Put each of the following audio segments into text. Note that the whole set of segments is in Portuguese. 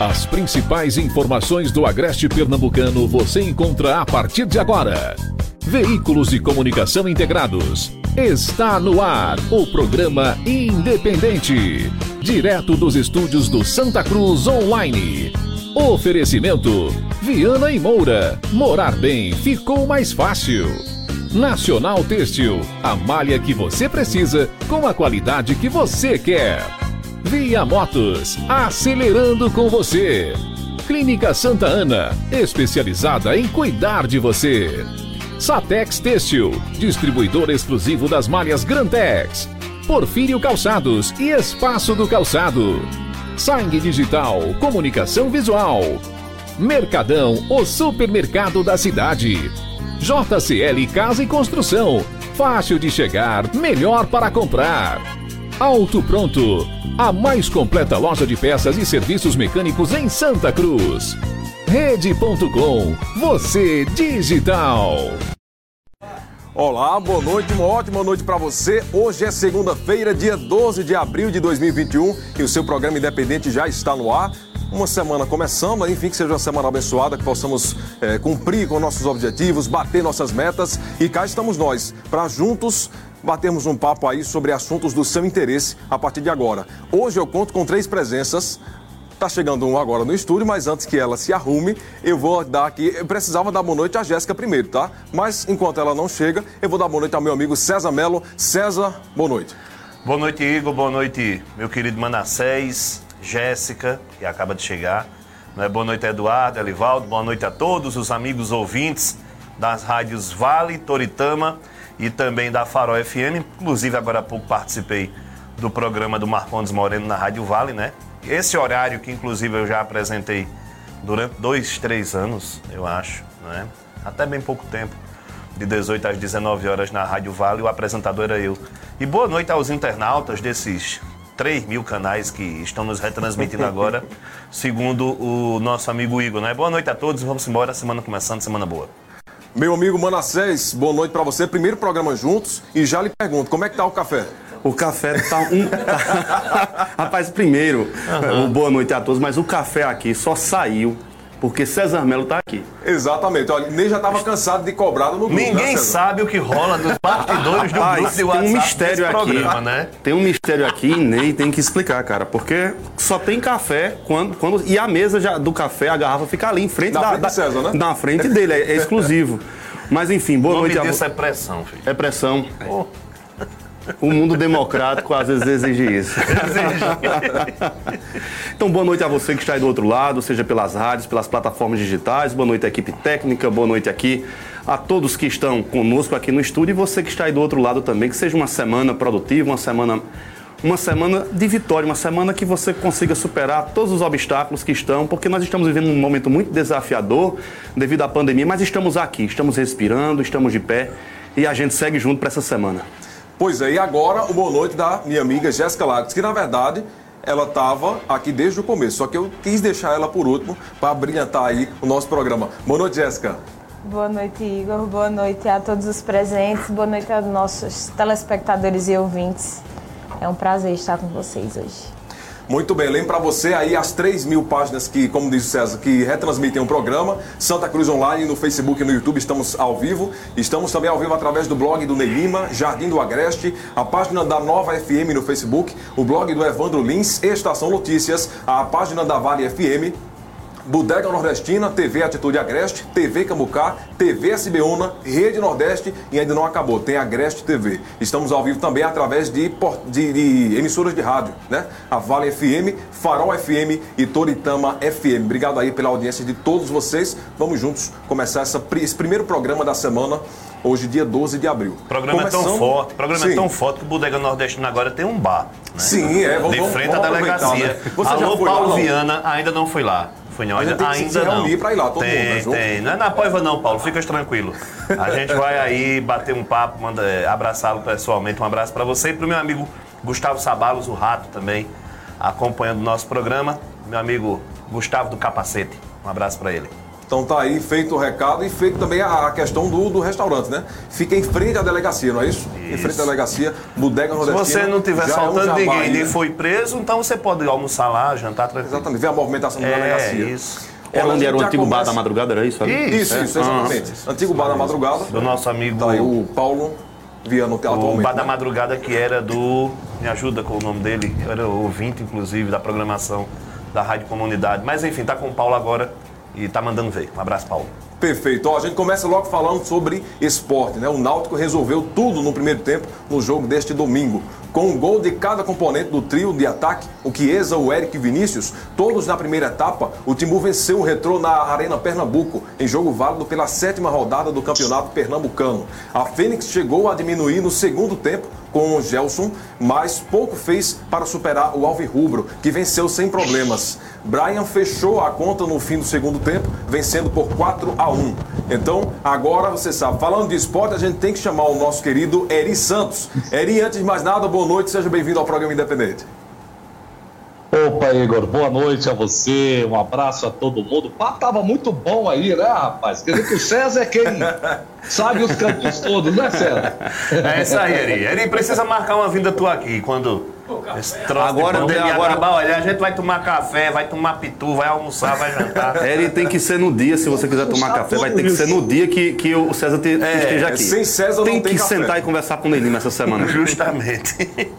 As principais informações do Agreste Pernambucano você encontra a partir de agora. Veículos de comunicação integrados. Está no ar o programa Independente, direto dos estúdios do Santa Cruz Online. Oferecimento Viana e Moura. Morar bem ficou mais fácil. Nacional Têxtil, a malha que você precisa com a qualidade que você quer. Via Motos, acelerando com você. Clínica Santa Ana, especializada em cuidar de você. Satex Têxtil, distribuidor exclusivo das malhas Grantex. Porfírio Calçados e Espaço do Calçado. Sangue Digital, comunicação visual. Mercadão, o supermercado da cidade. JCL Casa e Construção, fácil de chegar, melhor para comprar. Auto Pronto, a mais completa loja de peças e serviços mecânicos em Santa Cruz. Rede.com, você digital. Olá, boa noite, uma ótima noite para você. Hoje é segunda-feira, dia 12 de abril de 2021 e o seu programa Independente já está no ar. Uma semana começando, enfim, que seja uma semana abençoada, que possamos cumprir com nossos objetivos, bater nossas metas. E cá estamos nós, para juntos batermos um papo aí sobre assuntos do seu interesse a partir de agora. Hoje eu conto com três presenças. Tá chegando um agora no estúdio, mas antes que ela se arrume, eu vou dar aqui... Eu precisava dar boa noite à Jéssica primeiro, tá? Mas enquanto ela não chega, eu vou dar boa noite ao meu amigo César Melo. César, boa noite. Boa noite, Igor. Boa noite, meu querido Manassés. Jéssica, que acaba de chegar. Boa noite, Eduardo, Elivaldo. Boa noite a todos os amigos ouvintes das rádios Vale, Toritama e também da Farol FM. Inclusive, agora há pouco participei do programa do Marcondes Moreno na Rádio Vale, né? Esse horário que, inclusive, eu já apresentei durante 2, 3 anos, eu acho, né? Até bem pouco tempo. De 18 às 19 horas na Rádio Vale, o apresentador era eu. E boa noite aos internautas desses 3 mil canais que estão nos retransmitindo agora, segundo o nosso amigo Igor, né? Boa noite a todos, vamos embora, semana começando, semana boa. Meu amigo Manassés, boa noite para você, primeiro programa juntos, e já lhe pergunto, como é que tá o café? O café tá um... Rapaz, primeiro, boa noite a todos, mas o café aqui só saiu porque César Melo tá aqui. Exatamente. Olha, nem já tava cansado de cobrar no grupo. Ninguém sabe o que rola nos partidores do grupo de WhatsApp. Tem um mistério aqui, programa, né? Tem um mistério aqui e Ney tem que explicar, cara. Porque só tem café quando... E a mesa do café, a garrafa fica ali em frente da César, né? Na frente dele, é exclusivo. Mas enfim, boa noite a todos. Isso é pressão, filho. É pressão. Oh. O mundo democrático às vezes exige isso. Então, boa noite a você que está aí do outro lado, seja pelas rádios, pelas plataformas digitais. Boa noite à equipe técnica, boa noite aqui a todos que estão conosco aqui no estúdio e você que está aí do outro lado também. Que seja uma semana produtiva, uma semana de vitória, uma semana que você consiga superar todos os obstáculos que estão, porque nós estamos vivendo um momento muito desafiador devido à pandemia, mas estamos aqui, estamos respirando, estamos de pé e a gente segue junto para essa semana. Pois é, e agora o boa noite da minha amiga Jéssica Lattes, que na verdade ela estava aqui desde o começo, só que eu quis deixar ela por último para brilhantar aí o nosso programa. Boa noite, Jéssica. Boa noite, Igor. Boa noite a todos os presentes. Boa noite aos nossos telespectadores e ouvintes. É um prazer estar com vocês hoje. Muito bem, lembro para você aí as 3 mil páginas que, como diz o César, que retransmitem o programa. Santa Cruz Online, no Facebook e no YouTube, estamos ao vivo. Estamos também ao vivo através do blog do Ney Lima, Jardim do Agreste, a página da Nova FM no Facebook, o blog do Evandro Lins, Estação Notícias, a página da Vale FM, Bodega Nordestina, TV Atitude Agreste, TV Cambucá, TV SBUNA, Rede Nordeste e ainda não acabou, tem Agreste TV. Estamos ao vivo também através de emissoras de rádio, né? A Vale FM, Farol FM e Toritama FM. Obrigado aí pela audiência de todos vocês. Vamos juntos começar esse primeiro programa da semana, hoje dia 12 de abril. O programa é tão forte, que o Bodega Nordestina agora tem um bar, né? Sim, de frente à delegacia. Né? Você alô, já foi Paulo lá, Viana, ainda não fui lá. Olha, ainda não. Pra ir lá, todo mundo, tem. Não é na poiva não, Paulo. Fica tranquilo. A gente vai aí bater um papo, abraçá-lo pessoalmente. Um abraço para você e pro meu amigo Gustavo Sabalos, o Rato também, acompanhando o nosso programa. Meu amigo Gustavo do Capacete. Um abraço para ele. Então tá aí feito o recado e feito também a questão do restaurante, né? Fica em frente à delegacia, não é isso? Em frente à delegacia, Bodega Nordestina. Se você não estiver soltando ninguém, ele foi preso, então você pode almoçar lá, jantar tranquilo. Exatamente, ver a movimentação da delegacia. É isso. É onde era o antigo bar da madrugada, era isso? Isso, exatamente. Antigo bar da madrugada. Do nosso amigo... Tá aí o Paulo Viana, atualmente. O bar da madrugada que era do... Me ajuda com o nome dele. Era ouvinte, inclusive, da programação da Rádio Comunidade. Mas enfim, tá com o Paulo agora. E tá mandando ver. Um abraço, Paulo. Perfeito. Ó, a gente começa logo falando sobre esporte, né? O Náutico resolveu tudo no primeiro tempo no jogo deste domingo. Com um gol de cada componente do trio de ataque, o Chiesa, o Eric e Vinícius, todos na primeira etapa, o Timbu venceu o Retrô na Arena Pernambuco, em jogo válido pela 7ª rodada do Campeonato Pernambucano. A Fênix chegou a diminuir no segundo tempo com o Gelson, mas pouco fez para superar o Alvirrubro, que venceu sem problemas. Brian fechou a conta no fim do segundo tempo, vencendo por 4-1. Então, agora você sabe, falando de esporte, a gente tem que chamar o nosso querido Eri Santos. Eri, antes de mais nada, boa noite, seja bem-vindo ao programa Independente. Opa, Igor, boa noite a você, um abraço a todo mundo. O papo tava muito bom aí, né, rapaz? Quer dizer que o César é quem sabe os caminhos todos, né, César? É isso aí, Eri. Eri, precisa marcar uma vinda tua aqui, quando... Agora vai olhar, a gente vai tomar café, vai tomar pitu, vai almoçar, vai jantar. Eri, tem que ser no dia, se você quiser tomar café, vai ter que ser no dia que o César esteja aqui. Sem César tem não tem que café. Sentar e conversar com o Nelim essa semana. Justamente.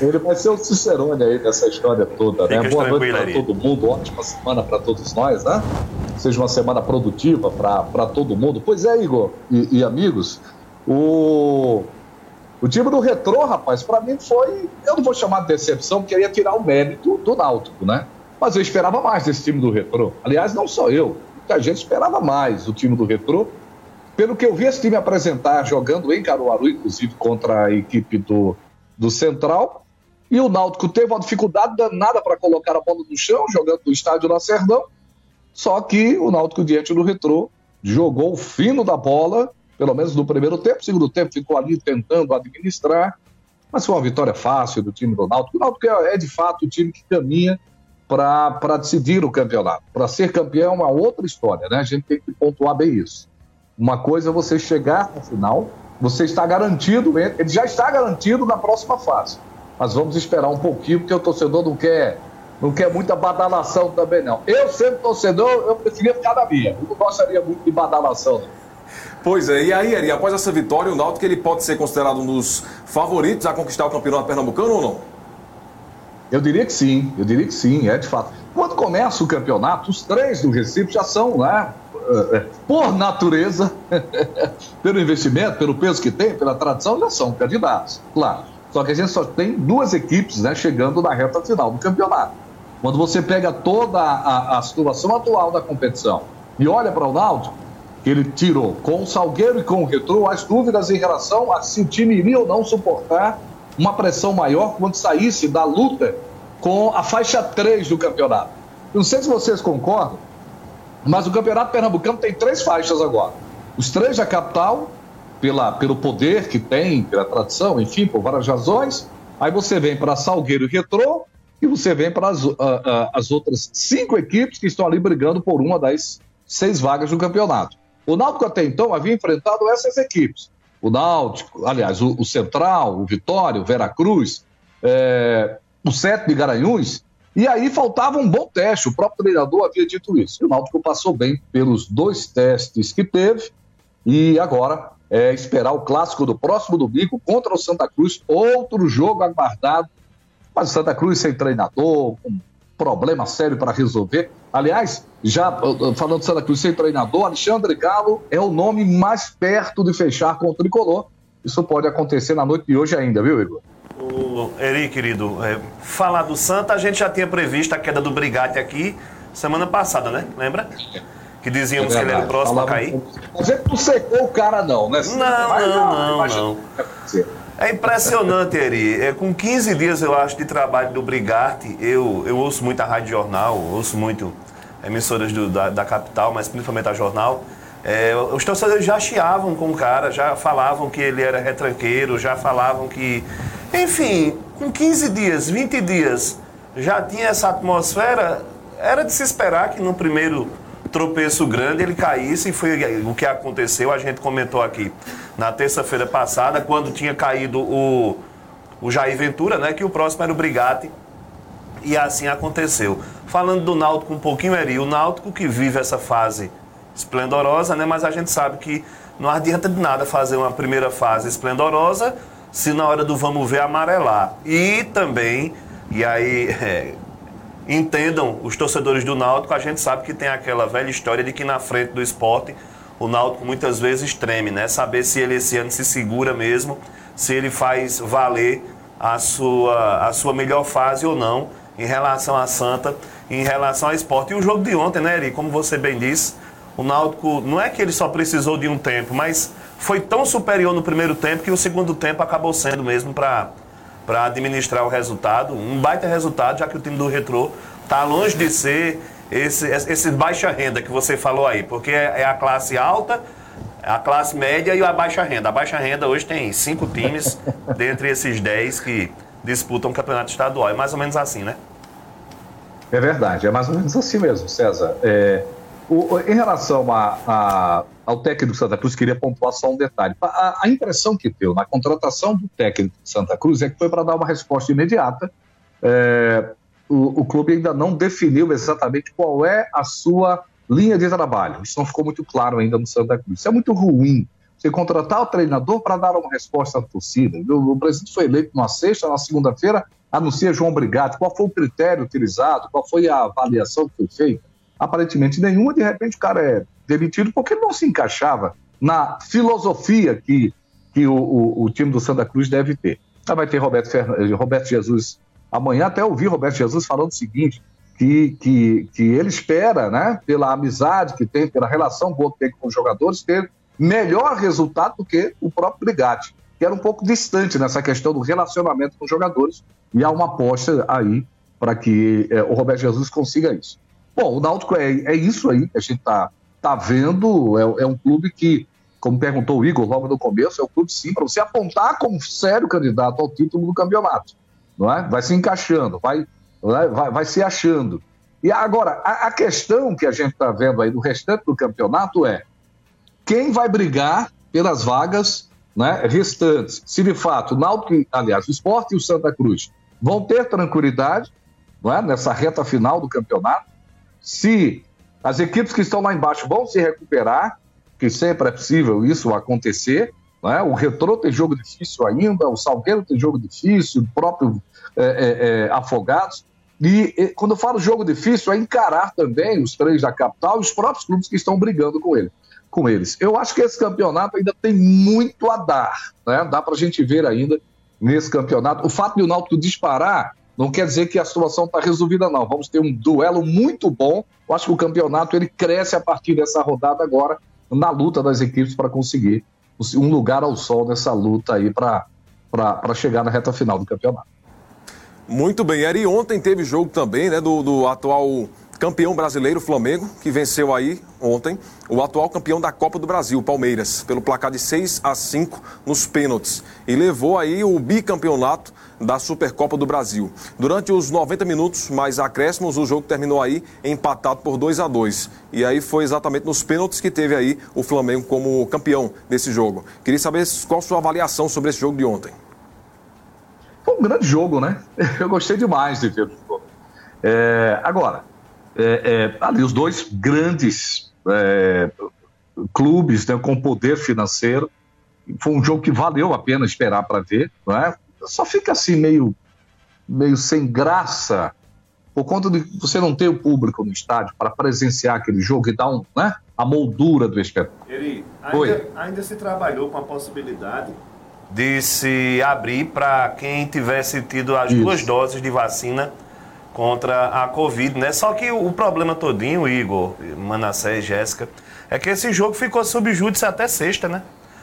Ele vai ser o Cicerone aí dessa história toda, né? Boa noite para todo mundo, ótima semana para todos nós, né? Seja uma semana produtiva para todo mundo. Pois é, Igor e amigos, o time do Retrô, rapaz, pra mim foi... Eu não vou chamar de decepção, porque eu ia tirar o mérito do Náutico, né? Mas eu esperava mais desse time do Retrô. Aliás, não só eu. Muita gente esperava mais do time do Retrô. Pelo que eu vi esse time apresentar, jogando em Caruaru, inclusive, contra a equipe do Central. E o Náutico teve uma dificuldade danada para colocar a bola no chão, jogando no estádio Lacerdão. Só que o Náutico, diante do Retrô, jogou o fino da bola... Pelo menos no primeiro tempo, segundo tempo ficou ali tentando administrar, mas foi uma vitória fácil do time do Náutico. O Náutico é de fato o time que caminha para decidir o campeonato. Para ser campeão é uma outra história, né? A gente tem que pontuar bem isso. Uma coisa é você chegar no final, você está garantido, ele já está garantido na próxima fase. Mas vamos esperar um pouquinho, porque o torcedor não quer muita badalação também, não. Eu, sendo torcedor, eu preferia ficar na minha. Eu não gostaria muito de badalação, não. Pois é, e aí, Eri, após essa vitória, o Náutico ele pode ser considerado um dos favoritos a conquistar o campeonato pernambucano ou não? Eu diria que sim, é de fato. Quando começa o campeonato, os três do Recife já são, né, por natureza, pelo investimento, pelo peso que tem, pela tradição, já são candidatos, claro. Só que a gente só tem duas equipes, né, chegando na reta final do campeonato. Quando você pega toda a situação atual da competição e olha para o Náutico, ele tirou com o Salgueiro e com o Retrô as dúvidas em relação a se o time iria ou não suportar uma pressão maior quando saísse da luta com a faixa 3 do campeonato. Eu não sei se vocês concordam, mas o Campeonato Pernambucano tem 3 faixas agora. Os 3 da capital, pelo poder que tem, pela tradição, enfim, por várias razões. Aí você vem para Salgueiro e Retrô e você vem para as outras 5 equipes que estão ali brigando por uma das 6 vagas do campeonato. O Náutico até então havia enfrentado essas equipes. O Náutico, aliás, o Central, o Vitória, o Veracruz, o 7 de Garanhuns. E aí faltava um bom teste. O próprio treinador havia dito isso. E o Náutico passou bem pelos 2 testes que teve. E agora é esperar o clássico do próximo domingo contra o Santa Cruz. Outro jogo aguardado. Mas o Santa Cruz sem treinador, com problema sério para resolver. Aliás, já falando do Santa Cruz sem treinador, Alexandre Galo é o nome mais perto de fechar com o Tricolor. Isso pode acontecer na noite de hoje ainda, viu, Igor? Eri, querido, falar do Santa, a gente já tinha previsto a queda do Brigatti aqui semana passada, né? Lembra? Que dizíamos que ele era o próximo a cair. A gente não secou o cara não, né? Não. É impressionante, Eri. Com 15 dias, eu acho, de trabalho do Brigatti, eu ouço muito a Rádio Jornal, ouço muito emissoras da capital, mas principalmente a Jornal. Os torcedores já chiavam com o cara, já falavam que ele era retranqueiro, já falavam que... Enfim, com 15 dias, 20 dias, já tinha essa atmosfera. Era de se esperar que no primeiro tropeço grande, ele caísse, e foi o que aconteceu. A gente comentou aqui na terça-feira passada, quando tinha caído o Jair Ventura, né, que o próximo era o Brigatti, e assim aconteceu. Falando do Náutico um pouquinho, Eri, o Náutico que vive essa fase esplendorosa, né, mas a gente sabe que não adianta de nada fazer uma primeira fase esplendorosa se na hora do vamos ver amarelar. E também, e aí entendam os torcedores do Náutico, a gente sabe que tem aquela velha história de que na frente do esporte o Náutico muitas vezes treme, né? Saber se ele esse ano se segura mesmo, se ele faz valer a sua melhor fase ou não em relação à Santa, em relação ao esporte. E o jogo de ontem, né, Eri, como você bem disse, o Náutico, não é que ele só precisou de um tempo, mas foi tão superior no primeiro tempo que o segundo tempo acabou sendo mesmo para administrar o resultado. Um baita resultado, já que o time do Retrô está longe de ser esse baixa renda que você falou aí, porque é a classe alta, a classe média e a baixa renda. A baixa renda hoje tem 5 times dentre esses 10 que disputam o campeonato estadual. É mais ou menos assim, né? É verdade, é mais ou menos assim mesmo, César. Em relação ao técnico de Santa Cruz, queria pontuar só um detalhe. A impressão que deu na contratação do técnico de Santa Cruz é que foi para dar uma resposta imediata. O clube ainda não definiu exatamente qual é a sua linha de trabalho. Isso não ficou muito claro ainda no Santa Cruz. Isso é muito ruim. Você contratar o treinador para dar uma resposta à torcida. O presidente foi eleito na sexta, na segunda-feira, anuncia João Brigatti. Qual foi o critério utilizado? Qual foi a avaliação que foi feita? Aparentemente nenhuma, de repente o cara é demitido porque não se encaixava na filosofia que o time do Santa Cruz deve ter. Já vai ter Roberto Jesus amanhã. Até ouvi Roberto Jesus falando o seguinte, que ele espera, né, pela amizade que tem, pela relação boa que tem com os jogadores, ter melhor resultado do que o próprio Brigatti, que era um pouco distante nessa questão do relacionamento com os jogadores, e há uma aposta aí para que o Roberto Jesus consiga isso. Bom, o Náutico é isso aí que a gente tá vendo. É um clube que, como perguntou o Igor logo no começo, é um clube, sim, para você apontar como sério candidato ao título do campeonato, não é? Vai se encaixando, vai se achando. E agora, a questão que a gente está vendo aí no restante do campeonato é quem vai brigar pelas vagas, né, restantes. Se de fato o Náutico, aliás, o Sport e o Santa Cruz vão ter tranquilidade, não é, nessa reta final do campeonato. Se as equipes que estão lá embaixo vão se recuperar, que sempre é possível isso acontecer, né? O Retrô tem jogo difícil ainda, o Salgueiro tem jogo difícil, o próprio Afogados. E quando eu falo jogo difícil, é encarar também os três da capital e os próprios clubes que estão brigando com eles. Eu acho que esse campeonato ainda tem muito a dar, né? Dá para a gente ver ainda nesse campeonato. O fato de o Náutico disparar não quer dizer que a situação está resolvida, não. Vamos ter um duelo muito bom. Eu acho que o campeonato ele cresce a partir dessa rodada agora, na luta das equipes para conseguir um lugar ao sol nessa luta aí para chegar na reta final do campeonato. Muito bem, Eri. Ontem teve jogo também, né, do atual campeão brasileiro, Flamengo, que venceu aí ontem o atual campeão da Copa do Brasil, Palmeiras, pelo placar de 6-5 nos pênaltis, e levou aí o bicampeonato da Supercopa do Brasil. Durante os 90 minutos mais acréscimos, o jogo terminou aí empatado por 2-2, e aí foi exatamente nos pênaltis que teve aí o Flamengo como campeão desse jogo. Queria saber qual a sua avaliação sobre esse jogo de ontem. Foi um grande jogo, né? Eu gostei demais de ver o jogo. Ali os dois grandes clubes, né, com poder financeiro. Foi um jogo que valeu a pena esperar para ver, não é? Só fica assim meio sem graça por conta de você não ter o público no estádio para presenciar aquele jogo e dar a moldura do espetáculo. Eri, ainda se trabalhou com a possibilidade de se abrir para quem tivesse tido as duas doses de vacina contra a Covid, né? Só que o problema todinho, Igor, Manassés, Jéssica, é que esse jogo ficou subjúdice até sexta, né?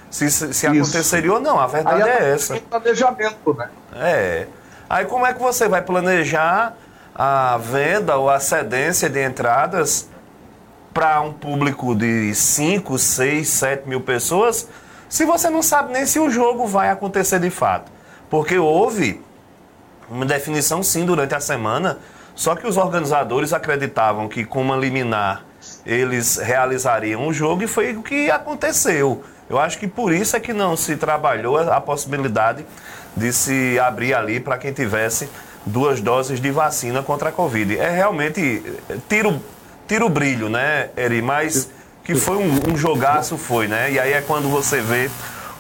Se aconteceria ou não, a verdade é essa. Tem planejamento, né? Aí como é que você vai planejar a venda ou a cedência de entradas para um público de 5, 6, 7 mil pessoas, se você não sabe nem se o jogo vai acontecer de fato? Porque houve uma definição, sim, durante a semana, só que os organizadores acreditavam que, com uma liminar eles realizariam o jogo e foi o que aconteceu. Eu acho que por isso é que não se trabalhou a possibilidade de se abrir ali para quem tivesse 2 doses de vacina contra a Covid. É realmente, tira o brilho, né, Eri? Mas que foi um jogaço, foi, né? E aí é quando você vê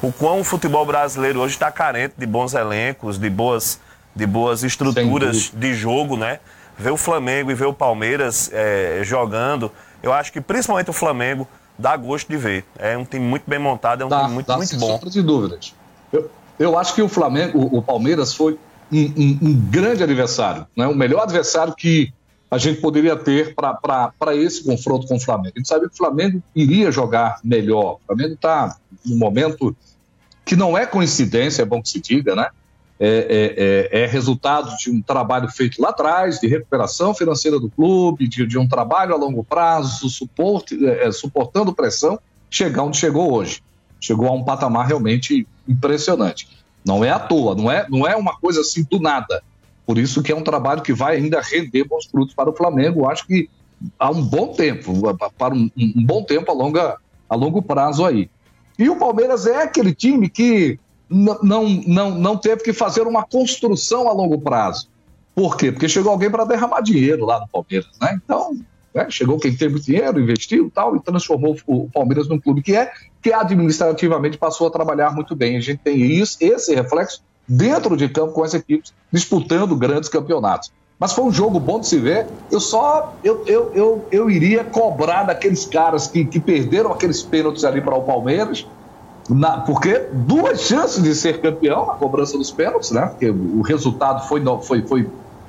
o quão o futebol brasileiro hoje está carente de bons elencos, de boas estruturas de jogo, né? Ver o Flamengo e ver o Palmeiras jogando, eu acho que principalmente o Flamengo dá gosto de ver. É um time muito bem montado, é um time muito bom. Sem sombra de dúvidas. Eu acho que o Flamengo, o Palmeiras foi um grande adversário, né? O melhor adversário que a gente poderia ter para esse confronto com o Flamengo. A gente sabia que o Flamengo iria jogar melhor. O Flamengo está num momento que não é coincidência, é bom que se diga, né? É resultado de um trabalho feito lá atrás, de recuperação financeira do clube, de um trabalho a longo prazo, suportando pressão, chegar onde chegou hoje. Chegou a um patamar realmente impressionante. Não é à toa, não é uma coisa assim do nada. Por isso que é um trabalho que vai ainda render bons frutos para o Flamengo, acho que há um bom tempo, para um bom tempo a longo prazo aí. E o Palmeiras é aquele time que não teve que fazer uma construção a longo prazo. Por quê? Porque chegou alguém para derramar dinheiro lá no Palmeiras, né? Então, chegou quem teve dinheiro, investiu e tal, e transformou o Palmeiras num clube que administrativamente passou a trabalhar muito bem. A gente tem esse reflexo dentro de campo com as equipes disputando grandes campeonatos. Mas foi um jogo bom de se ver. Eu iria cobrar daqueles caras que perderam aqueles pênaltis ali para o Palmeiras. Porque 2 chances de ser campeão na cobrança dos pênaltis, né? Porque o resultado foi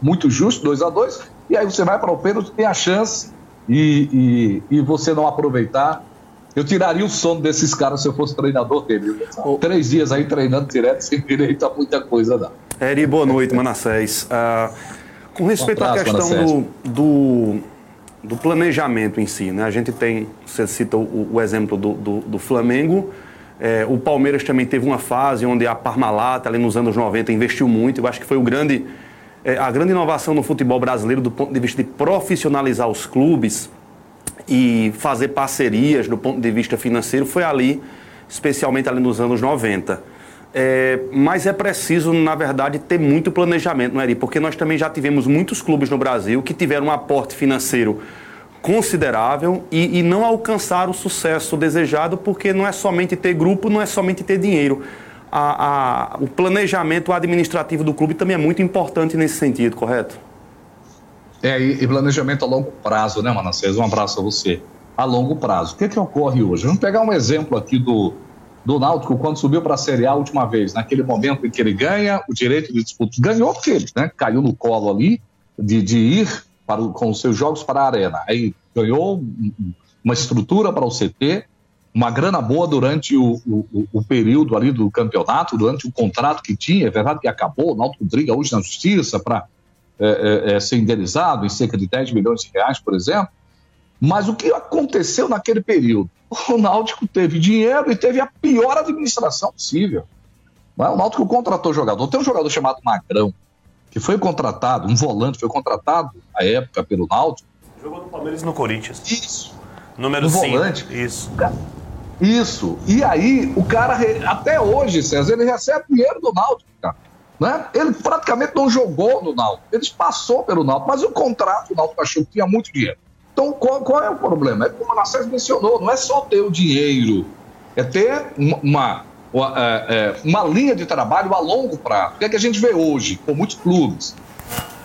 muito justo, 2-2, e aí você vai para o pênalti, tem a chance e você não aproveitar. Eu tiraria o sono desses caras se eu fosse treinador dele. 3 dias aí treinando direto sem direito a muita coisa, não. Eri, boa noite, Manassés. Com respeito à questão do planejamento em si, né? A gente tem, você cita o exemplo do Flamengo. O Palmeiras também teve uma fase onde a Parmalat, ali nos anos 90, investiu muito. Eu acho que foi a grande inovação no futebol brasileiro do ponto de vista de profissionalizar os clubes e fazer parcerias do ponto de vista financeiro foi ali, especialmente ali nos anos 90. Mas é preciso, na verdade, ter muito planejamento, não é, Eri? Porque nós também já tivemos muitos clubes no Brasil que tiveram um aporte financeiro considerável e não alcançar o sucesso desejado, porque não é somente ter grupo, não é somente ter dinheiro. O planejamento administrativo do clube também é muito importante nesse sentido, correto? E planejamento a longo prazo, né, Manassés? Um abraço a você. A longo prazo. O que ocorre hoje? Vamos pegar um exemplo aqui do Náutico, quando subiu para a Série A a última vez, naquele momento em que ele ganha o direito de disputa. Ganhou porque ele, né, caiu no colo ali de ir com os seus jogos para a arena. Aí ganhou uma estrutura para o CT, uma grana boa durante o período ali do campeonato, durante o contrato que tinha. É verdade que acabou, o Náutico briga hoje na justiça para ser indenizado em cerca de 10 milhões de reais, por exemplo. Mas o que aconteceu naquele período? O Náutico teve dinheiro e teve a pior administração possível. O Náutico contratou jogador. Tem um jogador chamado Magrão, que foi contratado, um volante, foi contratado à época pelo Náutico. Jogou no Palmeiras e no Corinthians. Isso. Número 5. Volante. Isso. Isso. E aí, o cara, até hoje, César, ele recebe dinheiro do Náutico, cara. Né? Ele praticamente não jogou no Náutico. Ele passou pelo Náutico, mas o contrato, o Náutico achou que tinha muito dinheiro. Então, qual é o problema? É como o Manassés mencionou, não é só ter o dinheiro, é ter uma linha de trabalho a longo prazo. O que é que a gente vê hoje com muitos clubes?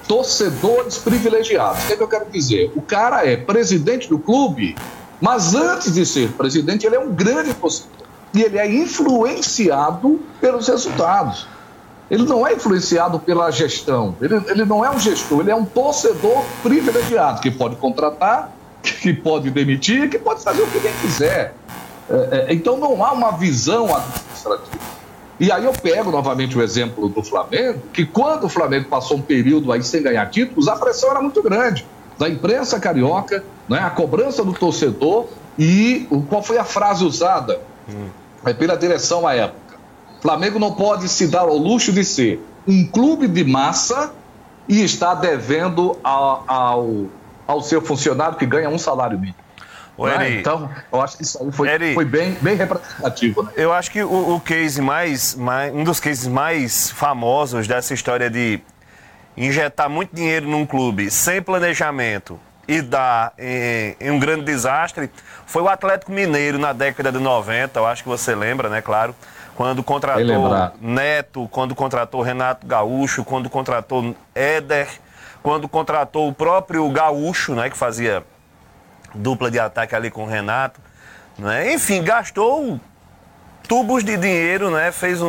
Torcedores privilegiados. O que é que eu quero dizer? O cara é presidente do clube, mas antes de ser presidente, ele é um grande torcedor. E ele é influenciado pelos resultados. Ele não é influenciado pela gestão. Ele não é um gestor, ele é um torcedor privilegiado, que pode contratar, que pode demitir, que pode fazer o que ele quiser. Então não há uma visão administrativa. E aí eu pego novamente o exemplo do Flamengo, que quando o Flamengo passou um período aí sem ganhar títulos, a pressão era muito grande da imprensa carioca, né, a cobrança do torcedor. E qual foi a frase usada pela direção à época? Flamengo não pode se dar ao luxo de ser um clube de massa e estar devendo ao seu funcionário que ganha um salário mínimo. Eri, então, eu acho que isso aí foi bem representativo. Né? Eu acho que o case um dos cases mais famosos dessa história de injetar muito dinheiro num clube sem planejamento e dar em um grande desastre foi o Atlético Mineiro na década de 90, eu acho que você lembra, né, claro, quando contratou Neto, quando contratou Renato Gaúcho, quando contratou Éder, quando contratou o próprio Gaúcho, né, que fazia dupla de ataque ali com o Renato, né? Enfim, gastou tubos de dinheiro, né? Fez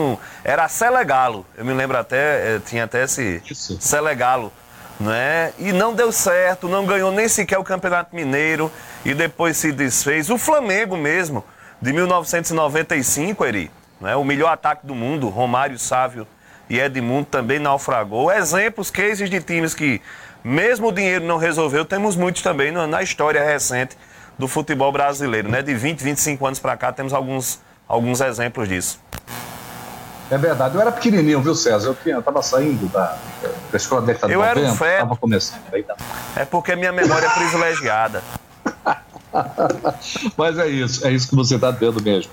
era Selegalo, eu me lembro até, tinha até esse Selegalo, né? E não deu certo, não ganhou nem sequer o Campeonato Mineiro e depois se desfez. O Flamengo mesmo, de 1995, Eri, né? O melhor ataque do mundo, Romário, Sávio e Edmundo também naufragou. Exemplos, cases de times que mesmo o dinheiro não resolveu, temos muitos também na história recente do futebol brasileiro, né? De 20, 25 anos para cá, temos alguns exemplos disso. É verdade, eu era pequenininho, viu, César? Eu estava saindo da escola da década de 90. Eu era um feto. Tava começando. É porque minha memória é privilegiada. Mas é isso que você está dizendo mesmo.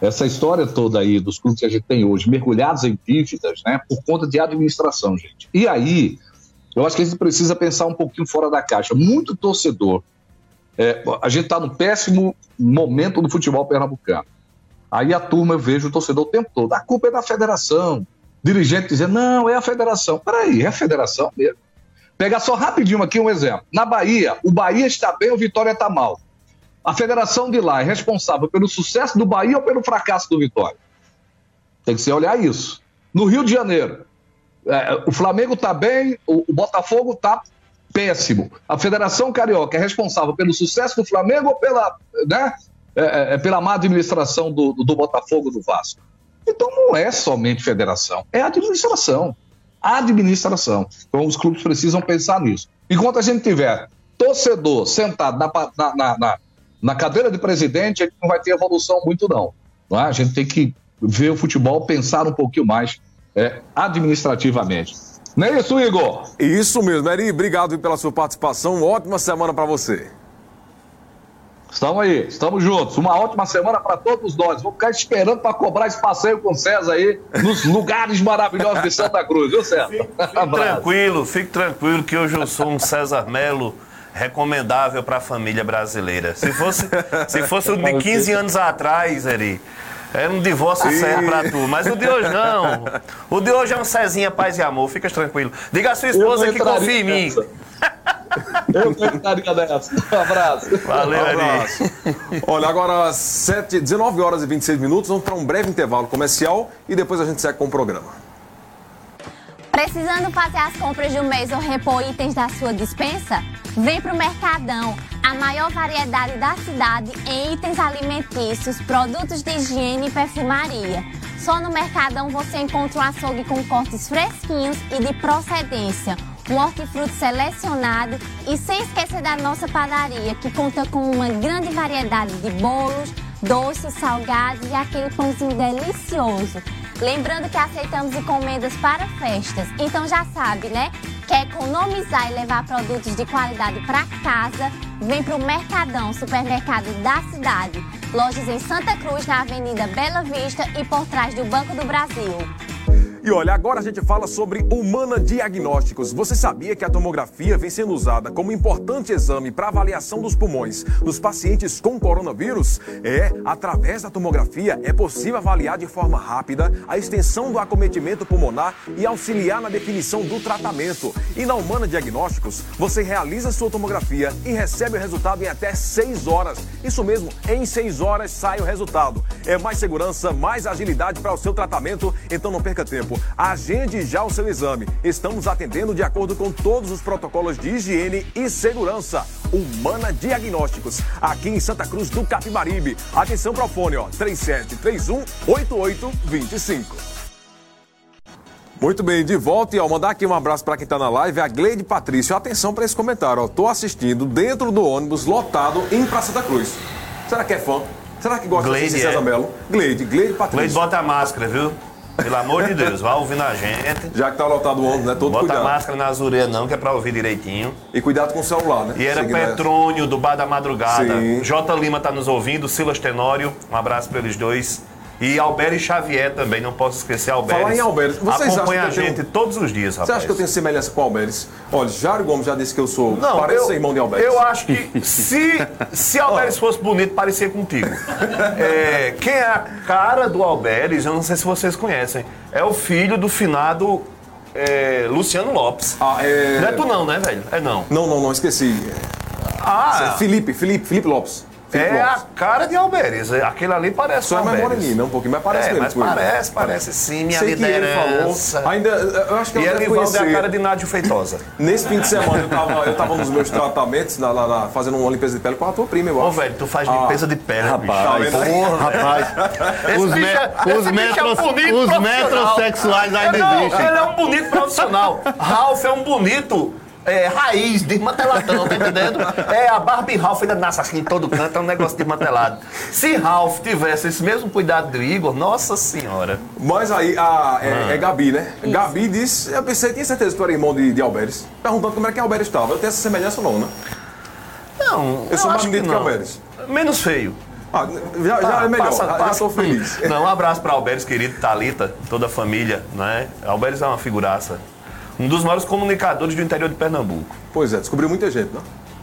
Essa história toda aí dos clubes que a gente tem hoje, mergulhados em dívidas, né? Por conta de administração, gente. E aí, eu acho que a gente precisa pensar um pouquinho fora da caixa. Muito torcedor. A gente está num péssimo momento do futebol pernambucano. Aí a turma, eu vejo o torcedor o tempo todo. A culpa é da federação. Dirigente dizendo, não, é a federação. Peraí, é a federação mesmo. Pegar só rapidinho aqui um exemplo. Na Bahia, o Bahia está bem, o Vitória está mal. A federação de lá é responsável pelo sucesso do Bahia ou pelo fracasso do Vitória? Tem que se olhar isso. No Rio de Janeiro, o Flamengo está bem, o Botafogo está péssimo. A Federação Carioca é responsável pelo sucesso do Flamengo ou pela má administração do Botafogo, do Vasco? Então não é somente federação, é administração. Administração. Então os clubes precisam pensar nisso. Enquanto a gente tiver torcedor sentado na cadeira de presidente, a gente não vai ter evolução muito não. A gente tem que ver o futebol, pensar um pouquinho mais administrativamente. Não é isso, Igor? Isso mesmo, Eri. Obrigado pela sua participação. Uma ótima semana para você. Estamos juntos. Uma ótima semana para todos nós. Vou ficar esperando para cobrar esse passeio com o César aí nos lugares maravilhosos de Santa Cruz, viu, César? Fique tranquilo que hoje eu sou um César Melo recomendável para a família brasileira. Se fosse o de 15 anos atrás, Eri, era um divórcio sério pra tu, mas o de hoje não. O de hoje é um Cezinha, paz e amor, fica tranquilo. Diga a sua esposa que confia em mim. Eu não entraria dessa. Um abraço. Valeu, abraço. Olha, agora 19 horas e 26 minutos, vamos para um breve intervalo comercial e depois a gente segue com o programa. Precisando fazer as compras do mês ou repor itens da sua despensa? Vem para o Mercadão, a maior variedade da cidade em itens alimentícios, produtos de higiene e perfumaria. Só no Mercadão você encontra um açougue com cortes fresquinhos e de procedência, um hortifruti selecionado e sem esquecer da nossa padaria, que conta com uma grande variedade de bolos, doces, salgados e aquele pãozinho delicioso. Lembrando que aceitamos encomendas para festas, então já sabe, né? Quer economizar e levar produtos de qualidade para casa? Vem para o Mercadão, supermercado da cidade. Lojas em Santa Cruz, na Avenida Bela Vista e por trás do Banco do Brasil. E olha, agora a gente fala sobre Humana Diagnósticos. Você sabia que a tomografia vem sendo usada como importante exame para avaliação dos pulmões dos pacientes com coronavírus? Através da tomografia é possível avaliar de forma rápida a extensão do acometimento pulmonar e auxiliar na definição do tratamento. E na Humana Diagnósticos, você realiza sua tomografia e recebe o resultado em até 6 horas. Isso mesmo, em 6 horas sai o resultado. É mais segurança, mais agilidade para o seu tratamento, então não perca tempo. Agende já o seu exame. Estamos atendendo de acordo com todos os protocolos de higiene e segurança. Humana Diagnósticos, aqui em Santa Cruz do Capibaribe. Atenção para o fone, 3731-8825. Muito bem, de volta, e ao mandar aqui um abraço para quem está na live, a Gleide Patrício. Atenção para esse comentário, estou assistindo dentro do ônibus lotado em Praça da Cruz. Será que é fã? Será que gosta de César Melo? Gleide Patrício. Gleide bota a máscara, viu? Pelo amor de Deus, vai ouvindo a gente. Já que tá lotado o ônibus, né? Todo bota cuidado. Máscara nas orelhas não, que é pra ouvir direitinho. E cuidado com o celular, né? E era seguir Petrônio, do Bar da Madrugada. Sim. J. Lima tá nos ouvindo, Silas Tenório, um abraço pra eles dois. E Alberes Xavier também, não posso esquecer Alberes. Falar em Alberes, vocês acompanha a gente todos os dias, rapaz. Você acha que eu tenho semelhança com Alberes? Olha, Jário Gomes já disse que eu sou, não, parece ser irmão de Alberes. Eu acho que se Alberes fosse bonito, parecia contigo. É, quem é a cara do Alberes, eu não sei se vocês conhecem, é o filho do finado Luciano Lopes. Ah, é... Não é tu não, né, velho? É não. Não, esqueci. Ah! Felipe Lopes. É a cara de Alberes, aquele ali parece só Alberes. Só é mais moreninho, não um pouquinho, mas parece mesmo. Mas parece sim, minha liderança. Ele falou, ainda, eu acho que e ele vai a cara de Nádio Feitosa. Nesse fim de semana eu tava nos meus tratamentos, fazendo uma limpeza de pele com a tua prima, eu acho. Ô, velho, tu faz limpeza de pele, rapaz. Bicho. Porra, rapaz. Os metrosexuais ainda existem. Ele é um bonito profissional. Ralph é um bonito... raiz, desmanteladão, tá entendendo? É, a Barbie Ralph ainda nasce assim em todo canto, é um negócio desmantelado. Se Ralph tivesse esse mesmo cuidado do Igor, nossa senhora. Mas aí, Gabi, né? Isso. Gabi disse, eu pensei, tinha certeza que tu era irmão de Alberes. Perguntando como é que Alberes estava. Eu tenho essa semelhança ou não, né? Não, eu sou mais bonito que Alberes. Menos feio. Ah, já é melhor, já sou feliz. Não, um abraço pra Alberes, querido, Thalita, toda a família, né? Alberes é uma figuraça. Um dos maiores comunicadores do interior de Pernambuco. Pois é, descobriu muita gente, né?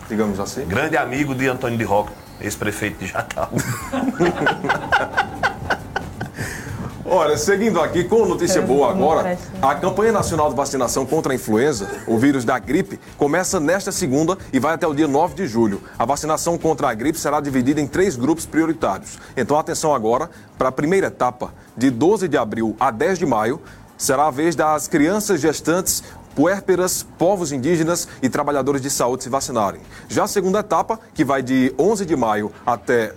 Digamos assim. Grande amigo de Antônio de Roca, ex-prefeito de Jataúba. Olha, seguindo aqui com notícia boa agora, a campanha nacional de vacinação contra a influenza, o vírus da gripe, começa nesta segunda e vai até o dia 9 de julho. A vacinação contra a gripe será dividida em 3 grupos prioritários. Então, atenção agora para a primeira etapa, de 12 de abril a 10 de maio, será a vez das crianças gestantes, puérperas, povos indígenas e trabalhadores de saúde se vacinarem. Já a segunda etapa, que vai de 11 de maio até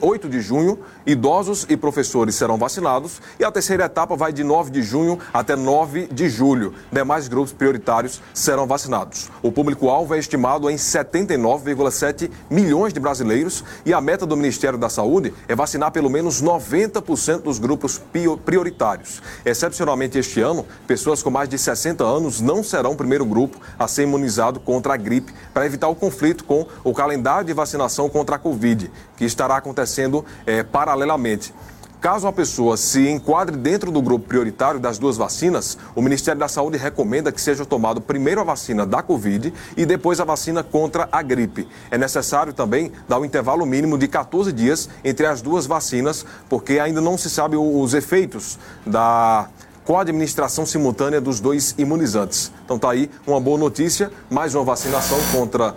8 de junho, idosos e professores serão vacinados. E a terceira etapa vai de 9 de junho até 9 de julho. Demais grupos prioritários serão vacinados. O público-alvo é estimado em 79,7 milhões de brasileiros e a meta do Ministério da Saúde é vacinar pelo menos 90% dos grupos prioritários. Excepcionalmente este ano, pessoas com mais de 60 anos não serão o primeiro grupo a ser imunizado contra a gripe, para evitar o conflito com o calendário de vacinação contra a Covid, que estará acontecendo paralelamente. Caso a pessoa se enquadre dentro do grupo prioritário das 2 vacinas, o Ministério da Saúde recomenda que seja tomado primeiro a vacina da Covid e depois a vacina contra a gripe. É necessário também dar um intervalo mínimo de 14 dias entre as 2 vacinas, porque ainda não se sabe os efeitos da com a administração simultânea dos 2 imunizantes. Então tá aí uma boa notícia, mais uma vacinação contra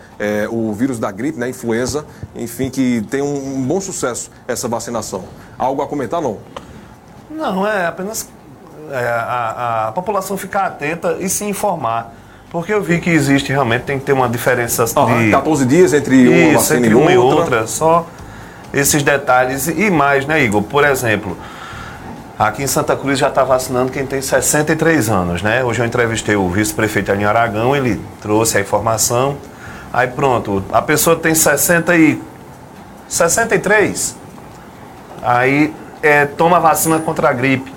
o vírus da gripe, né, influenza, enfim, que tem um bom sucesso essa vacinação. Algo a comentar, não? Não, é apenas a população ficar atenta e se informar, porque eu vi que existe realmente, tem que ter uma diferença de... 14 dias entre uma vacina entre uma e outra, só esses detalhes e mais, né, Igor? Por exemplo... Aqui em Santa Cruz já está vacinando quem tem 63 anos, né? Hoje eu entrevistei o vice-prefeito Alinho Aragão, ele trouxe a informação. Aí pronto, a pessoa tem 63, aí toma a vacina contra a gripe.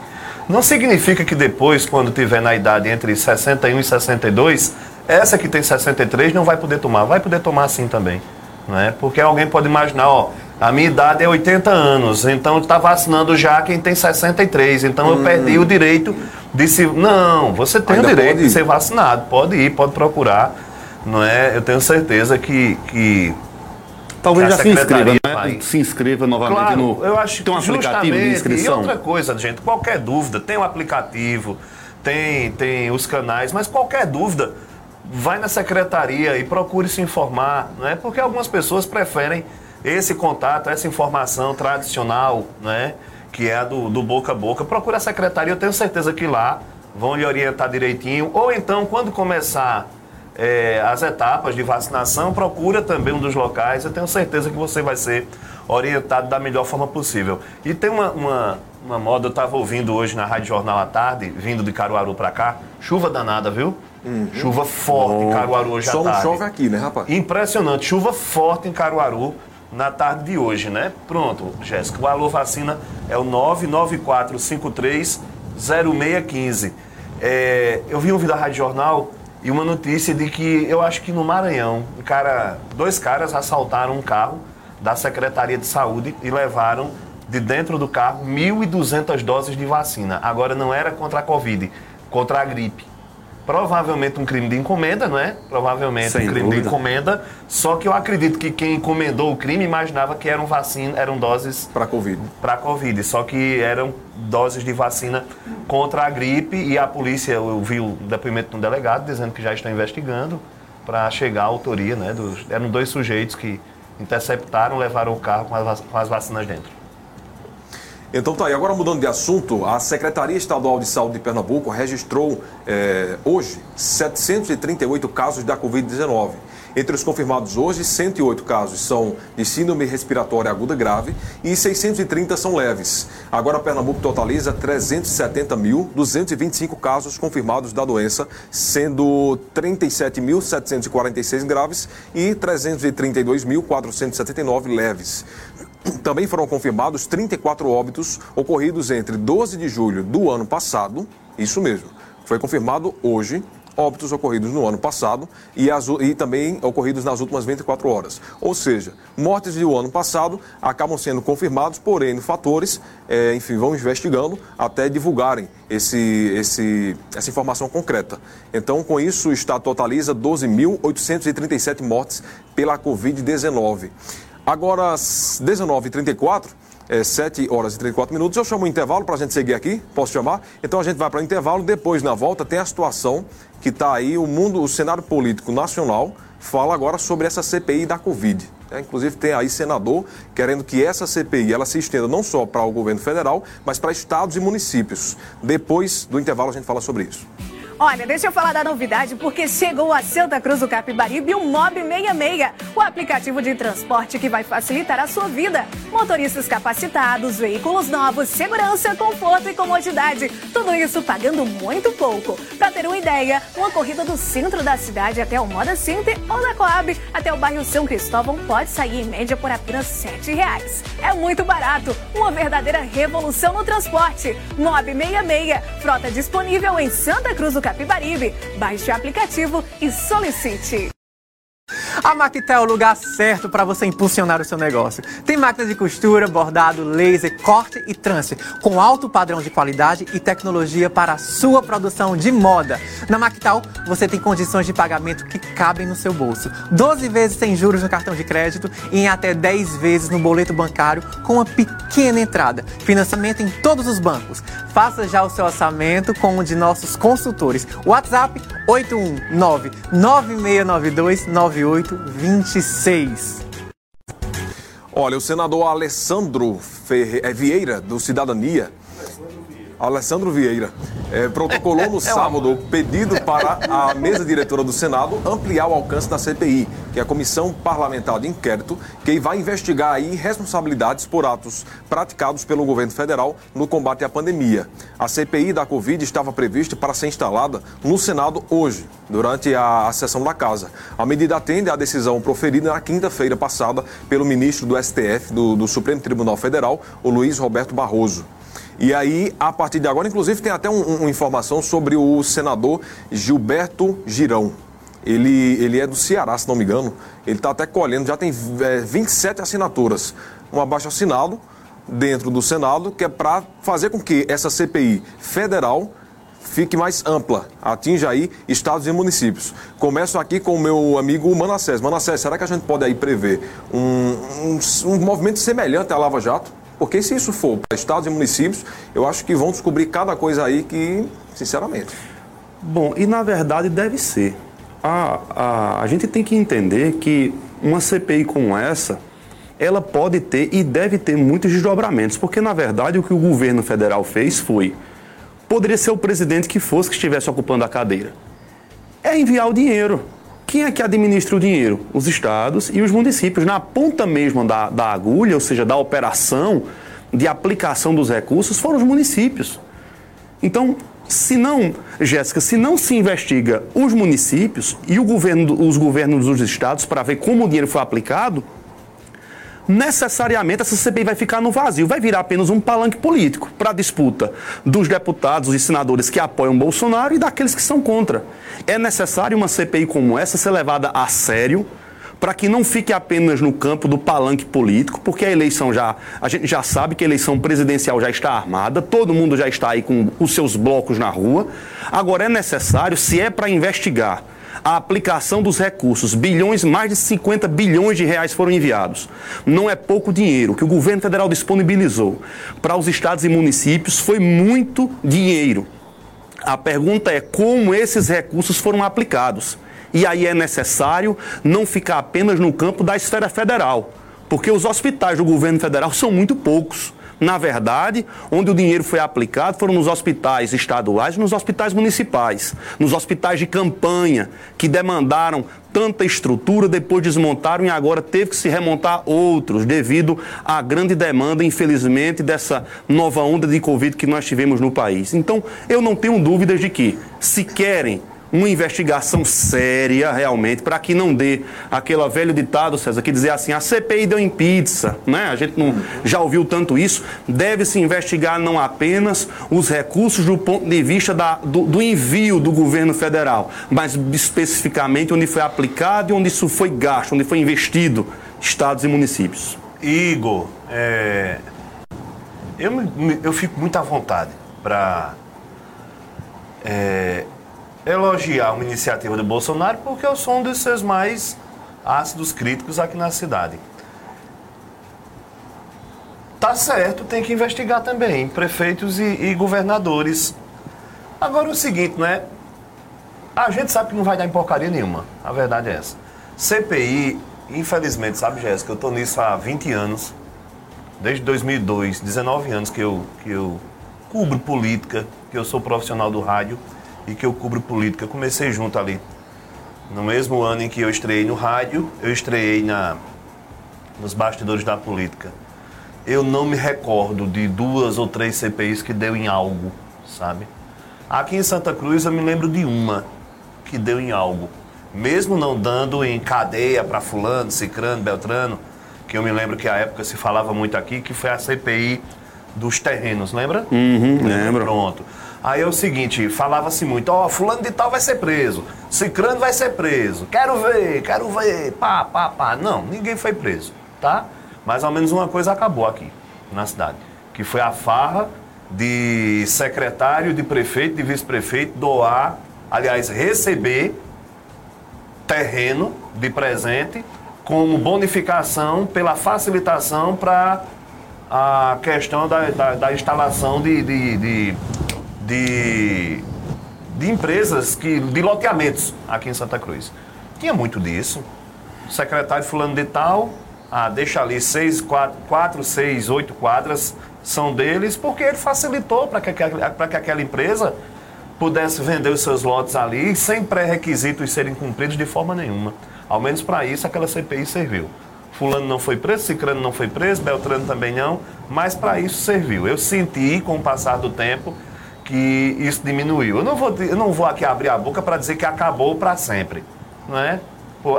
Não significa que depois, quando tiver na idade entre 61 e 62, essa que tem 63 não vai poder tomar. Vai poder tomar sim também, né? Porque alguém pode imaginar, a minha idade é 80 anos, então está vacinando já quem tem 63, então eu perdi o direito de se... Não, você tem ainda o direito de ser vacinado, pode ir, pode procurar, não é? Eu tenho certeza que talvez já se inscreva, né? Se inscreva novamente, claro, no... Eu acho, tem um aplicativo de inscrição. E outra coisa, gente, qualquer dúvida, tem um aplicativo, tem os canais, mas qualquer dúvida, vai na secretaria e procure se informar, não é? Porque algumas pessoas preferem esse contato, essa informação tradicional, né, que é a do boca a boca. Procura a secretaria, eu tenho certeza que lá vão lhe orientar direitinho. Ou então, quando começar as etapas de vacinação, procura também um dos locais. Eu tenho certeza que você vai ser orientado da melhor forma possível. E tem uma moda, eu estava ouvindo hoje na Rádio Jornal à Tarde, vindo de Caruaru para cá, chuva danada, viu? Chuva forte em Caruaru hoje à tarde. Só chove aqui, né, rapaz? Impressionante, chuva forte em Caruaru na tarde de hoje, né? Pronto, Jéssica, o Alô Vacina é o 99453 0615. Eu vi um vídeo da Rádio Jornal e uma notícia de que, eu acho que no Maranhão, dois caras assaltaram um carro da Secretaria de Saúde e levaram de dentro do carro 1.200 doses de vacina. Agora, não era contra a Covid, contra a gripe. Provavelmente um crime de encomenda, não é? Provavelmente sem um crime dúvida. De encomenda. Só que eu acredito que quem encomendou o crime imaginava que eram vacina, eram doses para Covid. Para Covid, só que eram doses de vacina contra a gripe, e a polícia, eu vi o depoimento de um delegado dizendo que já estão investigando para chegar à autoria, né? Eram dois sujeitos que interceptaram, levaram o carro com as vacinas dentro. Então tá aí, agora mudando de assunto, a Secretaria Estadual de Saúde de Pernambuco registrou hoje 738 casos da Covid-19. Entre os confirmados hoje, 108 casos são de síndrome respiratória aguda grave e 630 são leves. Agora Pernambuco totaliza 370.225 casos confirmados da doença, sendo 37.746 graves e 332.479 leves. Também foram confirmados 34 óbitos ocorridos entre 12 de julho do ano passado, isso mesmo, foi confirmado hoje, óbitos ocorridos no ano passado e também ocorridos nas últimas 24 horas. Ou seja, mortes do ano passado acabam sendo confirmados, porém, fatores, vão investigando até divulgarem essa informação concreta. Então, com isso, o Estado totaliza 12.837 mortes pela Covid-19. Agora, às 19h34, 7 horas e 34 minutos, eu chamo o intervalo para a gente seguir aqui, posso chamar? Então a gente vai para o intervalo, depois na volta tem a situação que está aí, o cenário político nacional fala agora sobre essa CPI da Covid. Inclusive tem aí senador querendo que essa CPI ela se estenda não só para o governo federal, mas para estados e municípios. Depois do intervalo a gente fala sobre isso. Olha, deixa eu falar da novidade, porque chegou a Santa Cruz do Capibaribe o Mob 66, o aplicativo de transporte que vai facilitar a sua vida. Motoristas capacitados, veículos novos, segurança, conforto e comodidade. Tudo isso pagando muito pouco. Para ter uma ideia, uma corrida do centro da cidade até o Moda Center ou da Coab até o bairro São Cristóvão pode sair em média por apenas R$7. É muito barato, uma verdadeira revolução no transporte. Mob 66, frota disponível em Santa Cruz do Capibaribe. Baixe o aplicativo e solicite. A Maquetel é o lugar certo para você impulsionar o seu negócio. Tem máquinas de costura, bordado, laser, corte e transe, com alto padrão de qualidade e tecnologia para a sua produção de moda. Na Maquetel, você tem condições de pagamento que cabem no seu bolso. 12 vezes sem juros no cartão de crédito e em até 10 vezes no boleto bancário com uma pequena entrada. Financiamento em todos os bancos. Faça já o seu orçamento com um de nossos consultores. WhatsApp 819-9692-9826. Olha, o senador Alessandro Vieira, do Cidadania, Alessandro Vieira, protocolou no sábado o pedido para a mesa diretora do Senado ampliar o alcance da CPI, que é a Comissão Parlamentar de Inquérito, que vai investigar aí responsabilidades por atos praticados pelo governo federal no combate à pandemia. A CPI da Covid estava prevista para ser instalada no Senado hoje, durante a sessão da Casa. A medida atende à decisão proferida na quinta-feira passada pelo ministro do STF, do Supremo Tribunal Federal, o Luiz Roberto Barroso. E aí, a partir de agora, inclusive, tem até uma informação sobre o senador Gilberto Girão. Ele é do Ceará, se não me engano. Ele está até colhendo, já tem 27 assinaturas. Um abaixo-assinado dentro do Senado, que é para fazer com que essa CPI federal fique mais ampla, atinja aí estados e municípios. Começo aqui com o meu amigo Manassés. Manassés, será que a gente pode aí prever um movimento semelhante à Lava Jato? Porque se isso for para estados e municípios, eu acho que vão descobrir cada coisa aí que, sinceramente... Bom, e na verdade deve ser. A gente tem que entender que uma CPI como essa, ela pode ter e deve ter muitos desdobramentos. Porque, na verdade, o que o governo federal fez foi... Poderia ser o presidente que fosse que estivesse ocupando a cadeira. É enviar o dinheiro. Quem é que administra o dinheiro? Os estados e os municípios. Na ponta mesmo da agulha, ou seja, da operação de aplicação dos recursos, foram os municípios. Então, se não se investiga os municípios e os governos dos estados para ver como o dinheiro foi aplicado, necessariamente essa CPI vai ficar no vazio, vai virar apenas um palanque político para a disputa dos deputados e senadores que apoiam Bolsonaro e daqueles que são contra. É necessário uma CPI como essa ser levada a sério, para que não fique apenas no campo do palanque político, porque a eleição a gente já sabe que a eleição presidencial já está armada, todo mundo já está aí com os seus blocos na rua. Agora é necessário, se é para investigar a aplicação dos recursos, bilhões, mais de 50 bilhões de reais foram enviados. Não é pouco dinheiro que o governo federal disponibilizou para os estados e municípios, foi muito dinheiro. A pergunta é como esses recursos foram aplicados. E aí é necessário não ficar apenas no campo da esfera federal, porque os hospitais do governo federal são muito poucos. Na verdade, onde o dinheiro foi aplicado foram nos hospitais estaduais, nos hospitais municipais, nos hospitais de campanha, que demandaram tanta estrutura, depois desmontaram e agora teve que se remontar outros, devido à grande demanda, infelizmente, dessa nova onda de Covid que nós tivemos no país. Então, eu não tenho dúvidas de que, se querem uma investigação séria, realmente, para que não dê aquele velho ditado, César, que dizia assim, a CPI deu em pizza, né? A gente não já ouviu tanto isso. Deve-se investigar não apenas os recursos do ponto de vista do envio do governo federal, mas especificamente onde foi aplicado e onde isso foi gasto, onde foi investido, estados e municípios. Igor, eu fico muito à vontade para elogiar uma iniciativa do Bolsonaro, porque eu sou um dos seus mais ácidos críticos aqui na cidade. Tá certo, tem que investigar também prefeitos e governadores. Agora o seguinte, né? A gente sabe que não vai dar em porcaria nenhuma. A verdade é essa. CPI, infelizmente, sabe, Jéssica, eu tô nisso há 20 anos. Desde 2002, 19 anos que eu cubro política, que eu sou profissional do rádio e que eu cubro política. Eu comecei junto ali. No mesmo ano em que eu estreiei no rádio, eu estreiei nos bastidores da política. Eu não me recordo de 2 ou 3 CPIs que deu em algo, sabe? Aqui em Santa Cruz eu me lembro de uma que deu em algo. Mesmo não dando em cadeia para fulano, cicrano, beltrano, que eu me lembro que à época se falava muito aqui, que foi a CPI dos terrenos, lembra? Uhum, lembro. Pronto. Aí é o seguinte, falava-se muito, fulano de tal vai ser preso, cicrano vai ser preso, quero ver, pá. Não, ninguém foi preso, tá? Mas ao menos uma coisa acabou aqui, na cidade, que foi a farra de secretário, de prefeito, de vice-prefeito receber terreno de presente como bonificação pela facilitação para a questão da instalação de empresas, de loteamentos aqui em Santa Cruz. Tinha muito disso. O secretário fulano de tal, deixa ali 4, 6, 8 quadras são deles, porque ele facilitou para que aquela empresa pudesse vender os seus lotes ali sem pré-requisitos serem cumpridos de forma nenhuma. Ao menos para isso aquela CPI serviu. Fulano não foi preso, Cicrano não foi preso, Beltrano também não, mas para isso serviu. Eu senti, com o passar do tempo, que isso diminuiu. Eu não vou aqui abrir a boca para dizer que acabou para sempre, não é?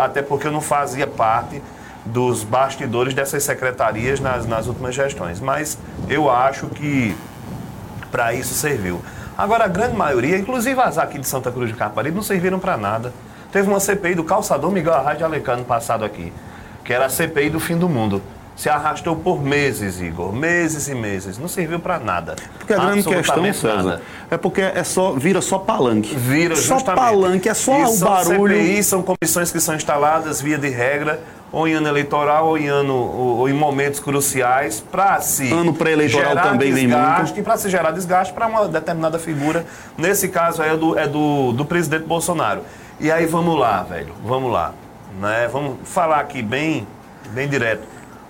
Até porque eu não fazia parte dos bastidores dessas secretarias nas últimas gestões, mas eu acho que para isso serviu. Agora, a grande maioria, inclusive as aqui de Santa Cruz do Caparibe, não serviram para nada. Teve uma CPI do calçador Miguel Arraes de Alencar no passado aqui, que era a CPI do fim do mundo. Se arrastou por meses, Igor, meses e meses, não serviu para nada. Porque a grande questão, César, é porque vira só palanque. Vira só justamente. Palanque, é só o barulho. CPI são comissões que são instaladas via de regra, ou em ano eleitoral, ou em momentos cruciais, para se ano pré-eleitoral também vem muito. E para se gerar desgaste para uma determinada figura, nesse caso aí é do presidente Bolsonaro. E aí vamos lá, velho, né? Vamos falar aqui bem direto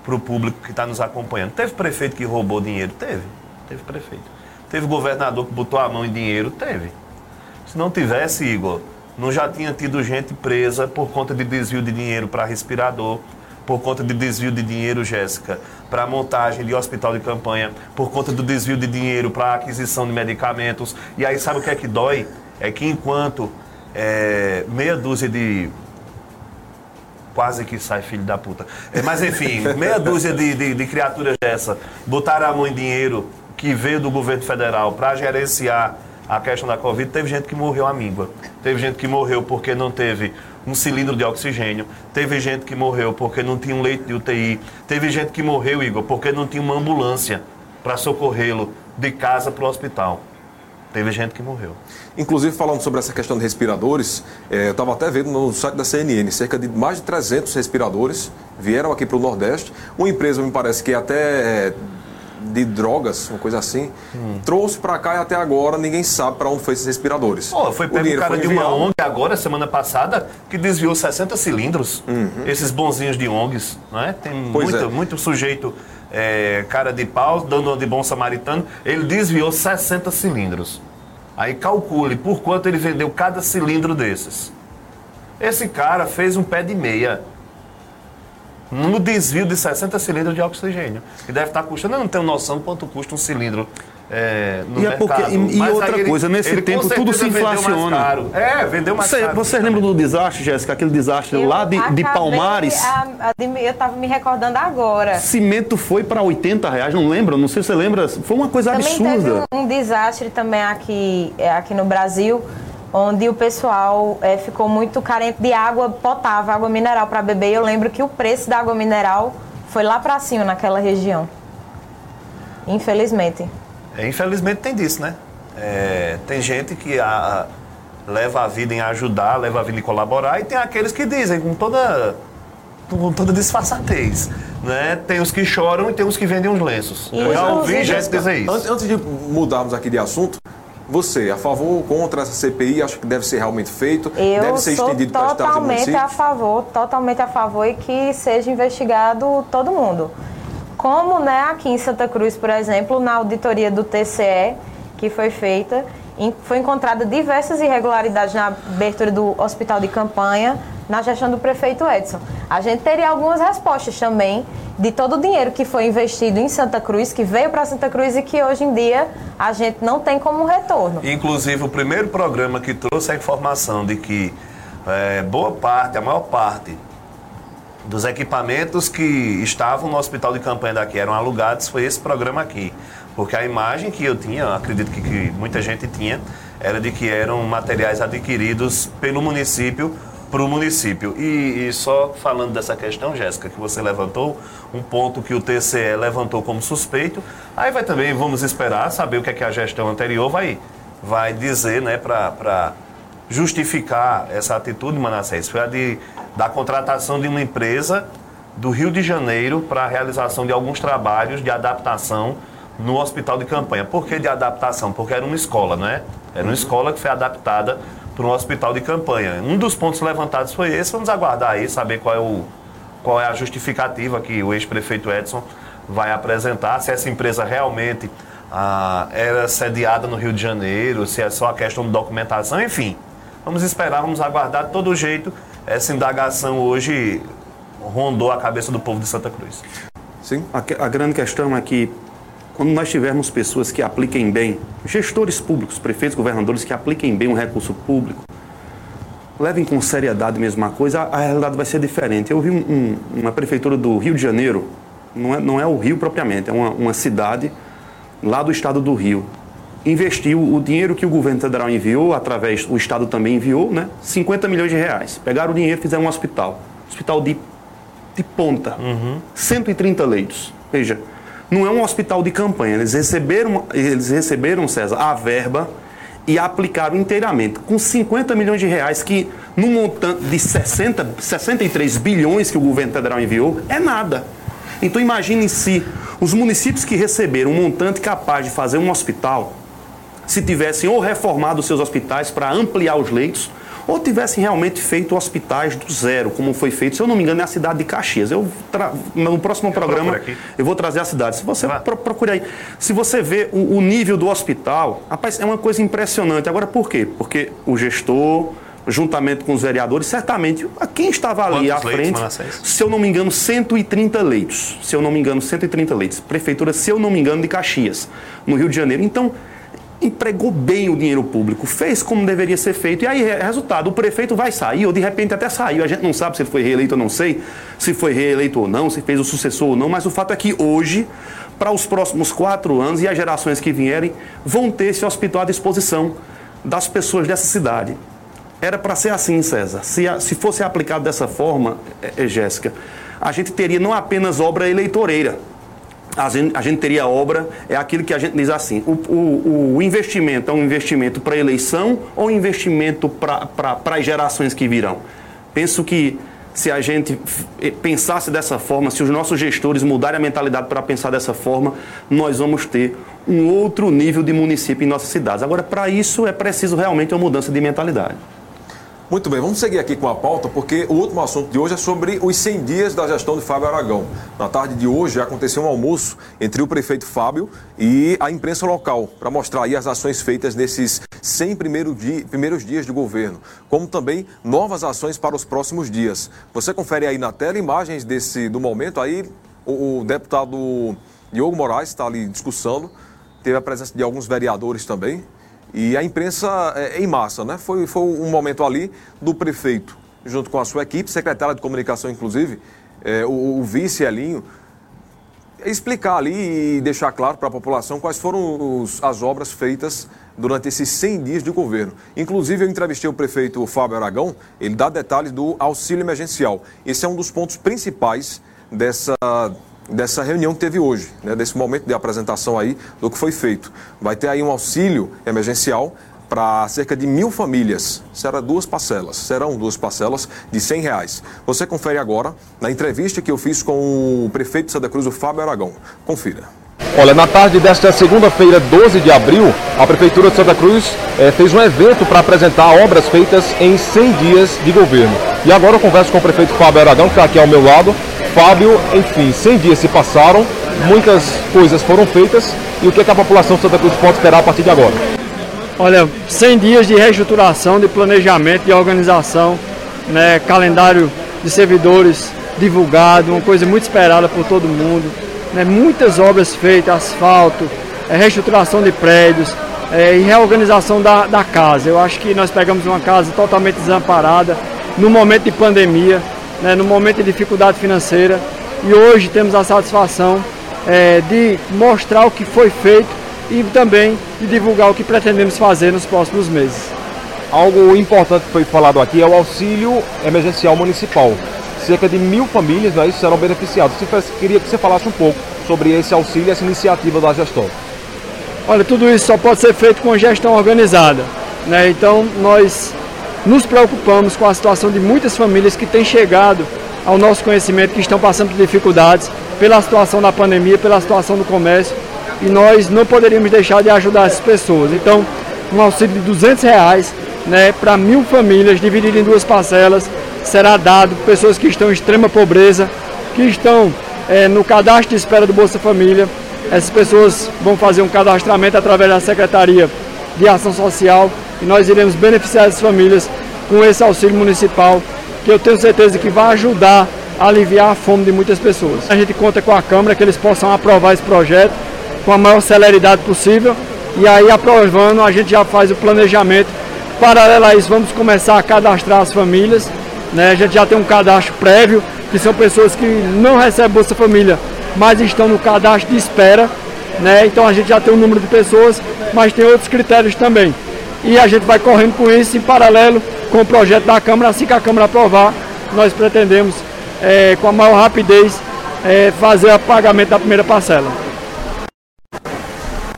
para o público que está nos acompanhando. Teve prefeito que roubou dinheiro? Teve prefeito. Teve governador que botou a mão em dinheiro? Teve. Se não tivesse, Igor, não já tinha tido gente presa por conta de desvio de dinheiro para respirador, por conta de desvio de dinheiro, Jéssica, para montagem de hospital de campanha, por conta do desvio de dinheiro para aquisição de medicamentos. E aí sabe o que é que dói? É que enquanto meia dúzia de Quase que sai filho da puta. Mas enfim, meia dúzia de criaturas dessa botaram a mão em dinheiro que veio do governo federal para gerenciar a questão da Covid. Teve gente que morreu à míngua. Teve gente que morreu porque não teve um cilindro de oxigênio. Teve gente que morreu porque não tinha um leito de UTI. Teve gente que morreu, Igor, porque não tinha uma ambulância para socorrê-lo de casa para o hospital. Teve gente que morreu. Inclusive, falando sobre essa questão de respiradores, eu estava até vendo no site da CNN, cerca de mais de 300 respiradores vieram aqui para o Nordeste. Uma empresa, me parece que até de drogas, uma coisa assim, trouxe para cá e até agora ninguém sabe para onde foi esses respiradores. Pô, foi pego o cara de uma ONG agora, semana passada, que desviou 60 cilindros, esses bonzinhos de ONGs, não é? Tem muito sujeito... cara de pau, dando uma de bom samaritano, ele desviou 60 cilindros. Aí calcule por quanto ele vendeu cada cilindro desses. Esse cara fez um pé de meia no desvio de 60 cilindros de oxigênio, que deve estar custando, eu não tenho noção de quanto custa um cilindro no mercado. Mas outra coisa, nesse tempo tudo se inflaciona. Vendeu mais caro. Vocês lembram do desastre, Jéssica? Aquele desastre lá de Palmares? Eu estava me recordando agora. Cimento foi para R$80, não lembro? Não sei se você lembra. Foi uma coisa absurda. Também teve um desastre também aqui no Brasil, onde o pessoal ficou muito carente de água potável, água mineral para beber. Eu lembro que o preço da água mineral foi lá para cima naquela região. Infelizmente. Infelizmente tem disso, né? Tem gente que leva a vida em ajudar, leva a vida em colaborar, e tem aqueles que dizem com toda disfarçatez, né? Tem os que choram e tem os que vendem uns lenços. Eu já ouvi gente dizer isso. Antes de mudarmos aqui de assunto, você, a favor ou contra essa CPI? Acha que deve ser realmente feito? Deve ser estendido para estados e municípios? Totalmente a favor, e que seja investigado todo mundo. Como, né, aqui em Santa Cruz, por exemplo, na auditoria do TCE, que foi feita, foi encontrada diversas irregularidades na abertura do hospital de campanha, na gestão do prefeito Edson. A gente teria algumas respostas também de todo o dinheiro que foi investido em Santa Cruz, que veio para Santa Cruz e que hoje em dia a gente não tem como retorno. Inclusive, o primeiro programa que trouxe a informação de que a maior parte dos equipamentos que estavam no hospital de campanha daqui eram alugados, foi esse programa aqui. Porque a imagem que eu tinha, acredito que muita gente tinha, era de que eram materiais adquiridos pelo município para o município. E só falando dessa questão, Jéssica, que você levantou, um ponto que o TCE levantou como suspeito, aí vai também, vamos esperar, saber o que é que a gestão anterior vai dizer, né, para justificar essa atitude, Manassés. Foi a da contratação de uma empresa do Rio de Janeiro para a realização de alguns trabalhos de adaptação no hospital de campanha. Por que de adaptação? Porque era uma escola, né? Era uma escola que foi adaptada para um hospital de campanha. Um dos pontos levantados foi esse. Vamos aguardar aí, saber qual é a justificativa que o ex-prefeito Edson vai apresentar, se essa empresa realmente era sediada no Rio de Janeiro, se é só a questão de documentação, enfim. Vamos esperar, vamos aguardar. De todo jeito, essa indagação hoje rondou a cabeça do povo de Santa Cruz. Sim, a grande questão é que quando nós tivermos pessoas que apliquem bem, gestores públicos, prefeitos, governadores que apliquem bem um recurso público, levem com seriedade a mesma coisa, a realidade vai ser diferente. Eu vi uma prefeitura do Rio de Janeiro, não é o Rio propriamente, é uma cidade lá do estado do Rio. Investiu o dinheiro que o governo federal enviou, através o Estado também enviou, né? 50 milhões de reais. Pegaram o dinheiro e fizeram um hospital. Hospital de ponta. 130 leitos. Veja, não é um hospital de campanha. Eles receberam, César, a verba e aplicaram inteiramente. Com 50 milhões de reais, que no montante de 63 bilhões que o governo federal enviou, é nada. Então imagine se os municípios que receberam um montante capaz de fazer um hospital, se tivessem ou reformado seus hospitais para ampliar os leitos, ou tivessem realmente feito hospitais do zero, como foi feito, se eu não me engano, é a cidade de Caxias. No próximo programa eu vou trazer a cidade. Se você procurar aí, se você vê o nível do hospital, rapaz, é uma coisa impressionante. Agora, por quê? Porque o gestor, juntamente com os vereadores, certamente, quem estava ali à frente, se eu não me engano, 130 leitos. Prefeitura, se eu não me engano, de Caxias, no Rio de Janeiro. Então, empregou bem o dinheiro público, fez como deveria ser feito, e aí, resultado, o prefeito vai sair, ou de repente até saiu, a gente não sabe se ele foi reeleito ou não, sei se foi reeleito ou não, se fez o sucessor ou não, mas o fato é que hoje, para os próximos 4 anos e as gerações que vierem, vão ter esse hospital à disposição das pessoas dessa cidade. Era para ser assim, César. Se fosse aplicado dessa forma, Jéssica, a gente teria não apenas obra eleitoreira, a gente teria obra, é aquilo que a gente diz assim, o investimento é um investimento para a eleição ou um investimento para as gerações que virão? Penso que se a gente pensasse dessa forma, se os nossos gestores mudarem a mentalidade para pensar dessa forma, nós vamos ter um outro nível de município em nossas cidades. Agora, para isso é preciso realmente uma mudança de mentalidade. Muito bem, vamos seguir aqui com a pauta, porque o último assunto de hoje é sobre os 100 dias da gestão de Fábio Aragão. Na tarde de hoje aconteceu um almoço entre o prefeito Fábio e a imprensa local, para mostrar aí as ações feitas nesses 100 primeiros dias de governo, como também novas ações para os próximos dias. Você confere aí na tela imagens do momento, aí o deputado Diogo Moraes está ali discussando, teve a presença de alguns vereadores também. E a imprensa em massa, né? Foi um momento ali do prefeito, junto com a sua equipe, secretária de comunicação, inclusive, o vice Elinho, explicar ali e deixar claro para a população quais foram as obras feitas durante esses 100 dias de governo. Inclusive, eu entrevistei o prefeito Fábio Aragão, ele dá detalhes do auxílio emergencial. Esse é um dos pontos principais dessa reunião que teve hoje, né, desse momento de apresentação aí do que foi feito. Vai ter aí um auxílio emergencial para cerca de 1.000 famílias. Serão 2 parcelas de R$100. Você confere agora na entrevista que eu fiz com o prefeito de Santa Cruz, o Fábio Aragão. Confira. Olha, na tarde desta segunda-feira, 12 de abril, a Prefeitura de Santa Cruz fez um evento para apresentar obras feitas em 100 dias de governo. E agora eu converso com o prefeito Fábio Aragão, que está aqui ao meu lado. Fábio, enfim, 100 dias se passaram, muitas coisas foram feitas, e o que é que a população de Santa Cruz pode esperar a partir de agora? Olha, 100 dias de reestruturação, de planejamento, de organização, né, calendário de servidores divulgado, uma coisa muito esperada por todo mundo, né, muitas obras feitas, asfalto, reestruturação de prédios e reorganização da casa. Eu acho que nós pegamos uma casa totalmente desamparada, no momento de pandemia, no momento de dificuldade financeira, e hoje temos a satisfação de mostrar o que foi feito e também de divulgar o que pretendemos fazer nos próximos meses. Algo importante que foi falado aqui é o auxílio emergencial municipal. Cerca de 1.000 famílias, né, serão beneficiadas. Eu queria que você falasse um pouco sobre esse auxílio e essa iniciativa da gestão. Olha, tudo isso só pode ser feito com gestão organizada, né? Então, nós nos preocupamos com a situação de muitas famílias que têm chegado ao nosso conhecimento, que estão passando por dificuldades pela situação da pandemia, pela situação do comércio, e nós não poderíamos deixar de ajudar essas pessoas. Então, um auxílio de R$200, né, para 1.000 famílias, dividido em 2 parcelas, será dado para pessoas que estão em extrema pobreza, que estão no cadastro de espera do Bolsa Família. Essas pessoas vão fazer um cadastramento através da Secretaria de Ação Social, e nós iremos beneficiar as famílias com esse auxílio municipal, que eu tenho certeza que vai ajudar a aliviar a fome de muitas pessoas. A gente conta com a Câmara, que eles possam aprovar esse projeto com a maior celeridade possível, e aí, aprovando, a gente já faz o planejamento. Paralelo a isso, vamos começar a cadastrar as famílias, né? A gente já tem um cadastro prévio, que são pessoas que não recebem Bolsa Família, mas estão no cadastro de espera, né? Então a gente já tem um número de pessoas, mas tem outros critérios também. E a gente vai correndo com isso, em paralelo com o projeto da Câmara. Assim que a Câmara aprovar, nós pretendemos, com a maior rapidez, fazer o pagamento da primeira parcela.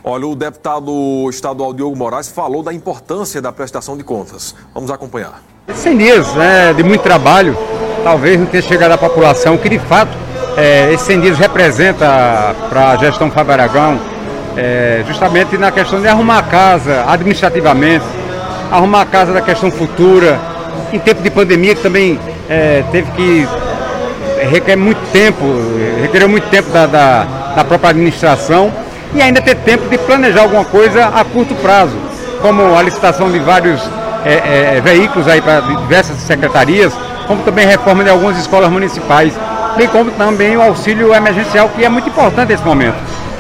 Olha, o deputado estadual Diogo Moraes falou da importância da prestação de contas. Vamos acompanhar. 100 dias, né, de muito trabalho, talvez não tenha chegado à população, que de fato esses 100 dias representa para a gestão Fábio Aragão, justamente na questão de arrumar a casa administrativamente, arrumar a casa da questão futura, em tempo de pandemia, que também requereu muito tempo da própria administração, e ainda ter tempo de planejar alguma coisa a curto prazo, como a licitação de vários veículos aí para diversas secretarias, como também reforma de algumas escolas municipais, bem como também o auxílio emergencial, que é muito importante nesse momento.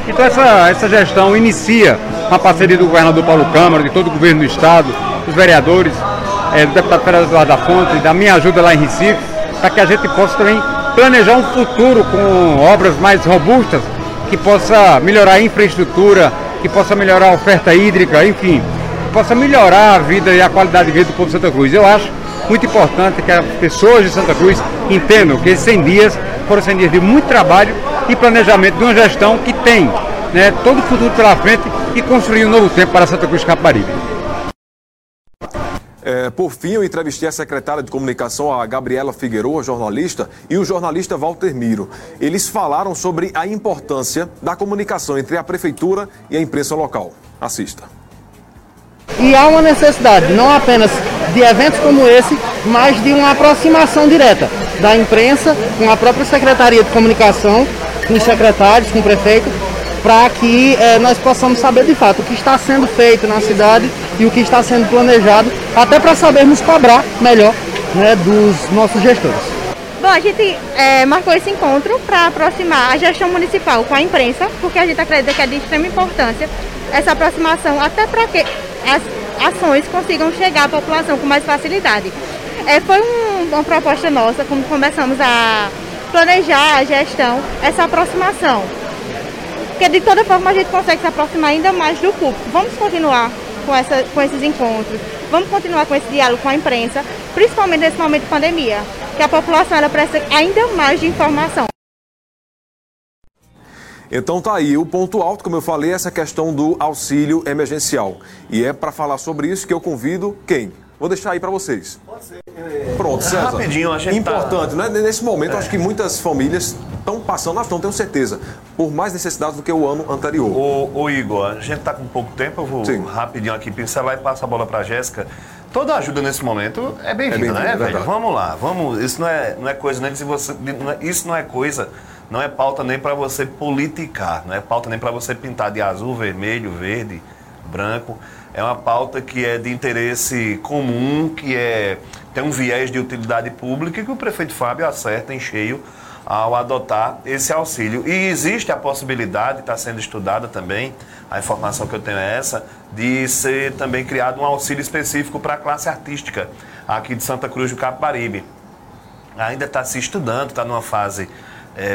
Então essa gestão inicia uma parceria do governador Paulo Câmara, de todo o governo do estado, dos vereadores, do deputado federal Eduardo da Fonte, da minha ajuda lá em Recife, para que a gente possa também planejar um futuro com obras mais robustas, que possa melhorar a infraestrutura, que possa melhorar a oferta hídrica, enfim, que possa melhorar a vida e a qualidade de vida do povo de Santa Cruz. Eu acho muito importante que as pessoas de Santa Cruz entendam que esses 100 dias foram 100 dias de muito trabalho e planejamento de uma gestão que tem, né, todo o futuro pela frente e construir um novo tempo para Santa Cruz Caparibe. Por fim, eu entrevistei a secretária de comunicação, a Gabriela Figueiredo, jornalista, e o jornalista Walter Miro. Eles falaram sobre a importância da comunicação entre a prefeitura e a imprensa local. Assista. E há uma necessidade, não apenas de eventos como esse, mas de uma aproximação direta da imprensa com a própria Secretaria de Comunicação, com os secretários, com o prefeito, para que nós possamos saber de fato o que está sendo feito na cidade e o que está sendo planejado, até para sabermos cobrar melhor, né, dos nossos gestores. Bom, a gente marcou esse encontro para aproximar a gestão municipal com a imprensa, porque a gente acredita que é de extrema importância essa aproximação, até para que as ações consigam chegar à população com mais facilidade. Foi uma proposta nossa, quando começamos a planejar a gestão, essa aproximação. Porque de toda forma a gente consegue se aproximar ainda mais do público. Vamos continuar com esses encontros, vamos continuar com esse diálogo com a imprensa, principalmente nesse momento de pandemia, que a população ela precisa ainda mais de informação. Então tá aí, o ponto alto, como eu falei, é essa questão do auxílio emergencial. E é para falar sobre isso que eu convido quem? Vou deixar aí para vocês. Pode ser. Pronto, César. Rapidinho, achei importante, tá, né? Nesse momento, acho que muitas famílias estão passando, nós não tenho certeza, por mais necessidades do que o ano anterior. Ô Igor, a gente está com pouco tempo, eu vou rapidinho aqui pincelar e passo a bola para a Jéssica. Toda ajuda nesse momento é bem-vinda, né, velho? Vamos lá, vamos. Isso não é coisa nem de você. Isso não é coisa, não é pauta nem para você politicar, não é pauta nem para você pintar de azul, vermelho, verde, branco. É uma pauta que é de interesse comum, que tem um viés de utilidade pública e que o prefeito Fábio acerta em cheio ao adotar esse auxílio. E existe a possibilidade, está sendo estudada também, a informação que eu tenho é essa, de ser também criado um auxílio específico para a classe artística aqui de Santa Cruz do Capibaribe. Ainda está se estudando, está numa fase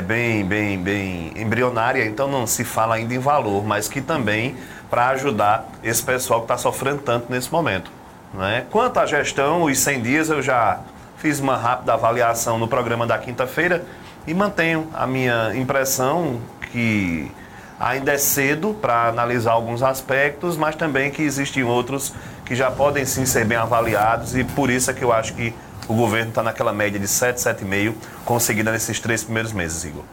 bem embrionária, então não se fala ainda em valor, mas que também para ajudar esse pessoal que está sofrendo tanto nesse momento, né? Quanto à gestão, os 100 dias, eu já fiz uma rápida avaliação no programa da quinta-feira e mantenho a minha impressão que ainda é cedo para analisar alguns aspectos, mas também que existem outros que já podem sim ser bem avaliados e por isso é que eu acho que o governo está naquela média de 7, 7,5 conseguida nesses 3 primeiros meses, Igor.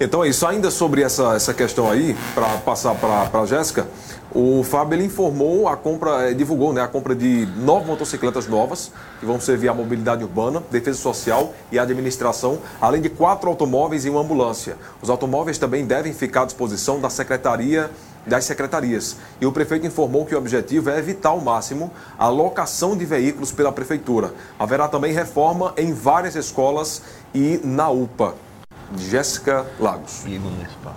Então é isso, ainda sobre essa questão aí, para passar para a Jéssica, o Fábio ele informou a compra, divulgou, né, a compra de 9 motocicletas novas, que vão servir à mobilidade urbana, defesa social e administração, além de 4 automóveis e uma ambulância. Os automóveis também devem ficar à disposição da Secretaria das secretarias. E o prefeito informou que o objetivo é evitar ao máximo a locação de veículos pela prefeitura. Haverá também reforma em várias escolas e na UPA. Jéssica Lagos.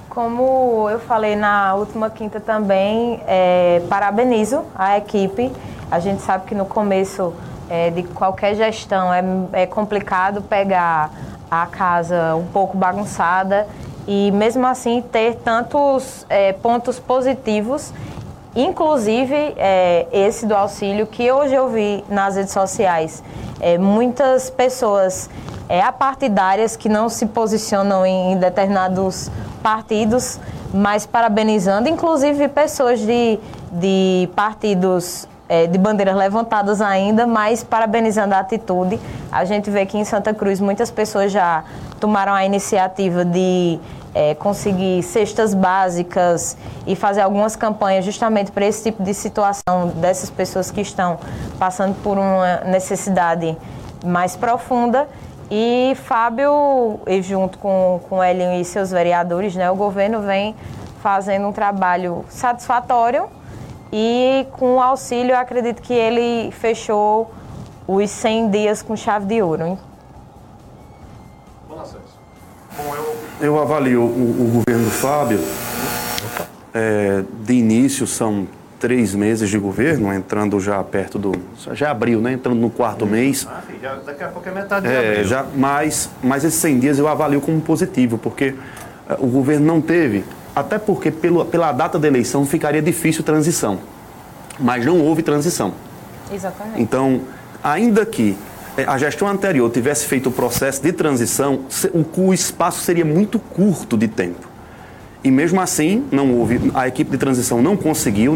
Como eu falei na última quinta também, parabenizo a equipe. A gente sabe que no começo de qualquer gestão é complicado pegar a casa um pouco bagunçada e mesmo assim ter tantos pontos positivos, inclusive esse do auxílio, que hoje eu vi nas redes sociais, muitas pessoas apartidárias que não se posicionam em determinados partidos, mas parabenizando, inclusive pessoas de partidos de bandeiras levantadas ainda, mas parabenizando a atitude. A gente vê que em Santa Cruz muitas pessoas já tomaram a iniciativa de conseguir cestas básicas e fazer algumas campanhas justamente para esse tipo de situação dessas pessoas que estão passando por uma necessidade mais profunda. E Fábio, e junto com Hélio e seus vereadores, né, o governo vem fazendo um trabalho satisfatório e com o auxílio, eu acredito que ele fechou os 100 dias com chave de ouro, hein? Bom, eu avalio o governo do Fábio de início são 3 meses de governo, entrando já perto do... Já abril, né? Entrando no quarto mês. Ah, já, daqui a pouco é metade de abril. Já, mas esses 100 dias eu avalio como positivo, porque o governo não teve... Até porque pela data da eleição ficaria difícil transição. Mas não houve transição. Exatamente. Então, ainda que a gestão anterior tivesse feito o processo de transição, o espaço seria muito curto de tempo. E mesmo assim, não houve, a equipe de transição não conseguiu,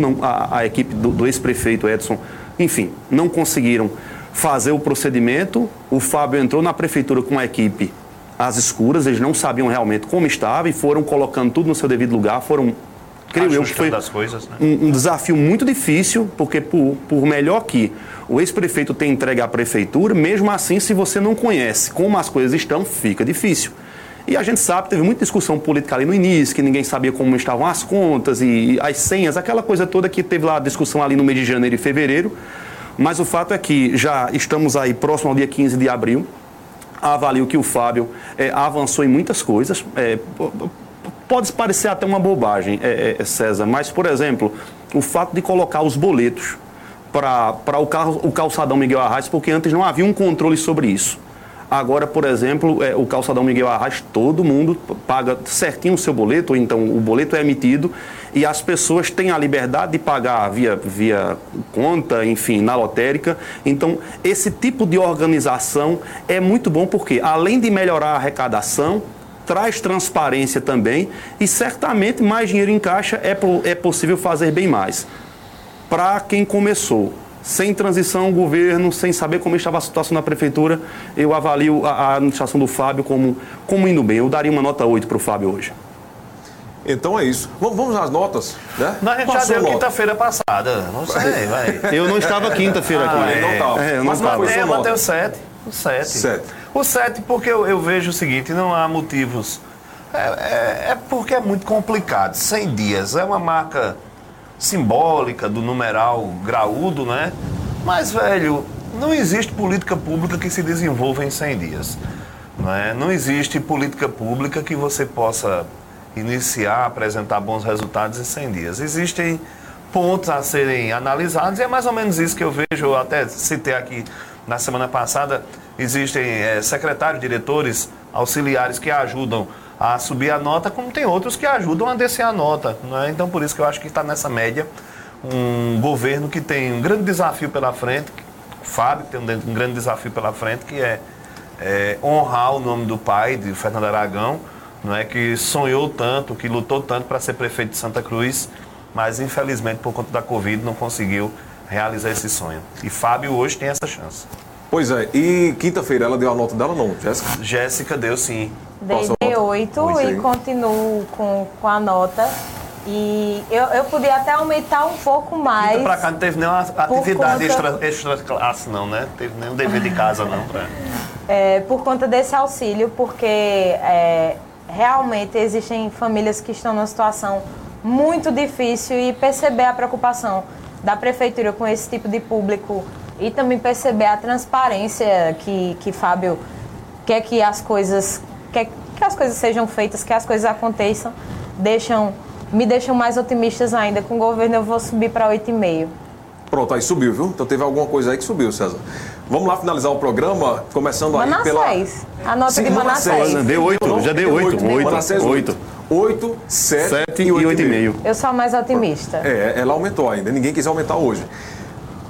a equipe do ex-prefeito Edson, enfim, não conseguiram fazer o procedimento. O Fábio entrou na prefeitura com a equipe às escuras, eles não sabiam realmente como estava e foram colocando tudo no seu devido lugar, foram... Creio eu que foi das coisas, né? um desafio muito difícil, porque por melhor que o ex-prefeito tenha entregue à prefeitura, mesmo assim, se você não conhece como as coisas estão, fica difícil. E a gente sabe, teve muita discussão política ali no início, que ninguém sabia como estavam as contas e as senhas, aquela coisa toda que teve lá a discussão ali no mês de janeiro e fevereiro. Mas o fato é que já estamos aí próximo ao dia 15 de abril. Avalio que o Fábio avançou em muitas coisas, pode parecer até uma bobagem, César, mas, por exemplo, o fato de colocar os boletos para o calçadão Miguel Arraes, porque antes não havia um controle sobre isso. Agora, por exemplo, o calçadão Miguel Arraes, todo mundo paga certinho o seu boleto, ou então o boleto é emitido e as pessoas têm a liberdade de pagar via conta, enfim, na lotérica. Então, esse tipo de organização é muito bom porque, além de melhorar a arrecadação, traz transparência também e certamente mais dinheiro em caixa é possível fazer bem mais. Para quem começou sem transição o governo, sem saber como estava a situação na prefeitura, eu avalio a administração do Fábio como indo bem. Eu daria uma nota 8 para o Fábio hoje. Então é isso. Vamos às notas, né? Não, a gente já deu quinta-feira passada. Não sei, vai. Eu não estava quinta-feira aqui. Não estava. Mas bateu 7. O 7. O 7 porque eu vejo o seguinte, não há motivos. É porque é muito complicado. 100 dias é uma marca simbólica do numeral graúdo, né? Mas, velho, não existe política pública que se desenvolva em 100 dias. Né? Não existe política pública que você possa iniciar, apresentar bons resultados em 100 dias. Existem pontos a serem analisados e é mais ou menos isso que eu vejo, eu até citei aqui. Na semana passada, existem secretários, diretores, auxiliares que ajudam a subir a nota, como tem outros que ajudam a descer a nota. Né? Então, por isso que eu acho que está nessa média um governo que tem um grande desafio pela frente, o Fábio tem um grande desafio pela frente, que é honrar o nome do pai, de Fernando Aragão, né? Que sonhou tanto, que lutou tanto para ser prefeito de Santa Cruz, mas, infelizmente, por conta da Covid, não conseguiu realizar esse sonho. E Fábio hoje tem essa chance. Pois é, e quinta-feira ela deu a nota dela ou não, Jéssica? Jéssica deu sim. Dei 8 e continuo com a nota. E eu podia até aumentar um pouco mais. Quinta pra cá não teve nenhuma atividade extra classe não, né? Não teve nenhum dever de casa não. Por conta desse auxílio, porque realmente existem famílias que estão numa situação muito difícil e perceber a preocupação da prefeitura com esse tipo de público e também perceber a transparência que Fábio quer que as coisas sejam feitas, que as coisas aconteçam, me deixam mais otimistas ainda. Com o governo eu vou subir para 8,5. Pronto, aí subiu, viu? Então teve alguma coisa aí que subiu, César. Vamos lá finalizar o programa, começando aí pela... Manassés, a nota de Manassés. Já deu 8. 8, 7 e 8,5. Eu sou a mais otimista. Ela aumentou ainda. Ninguém quis aumentar hoje.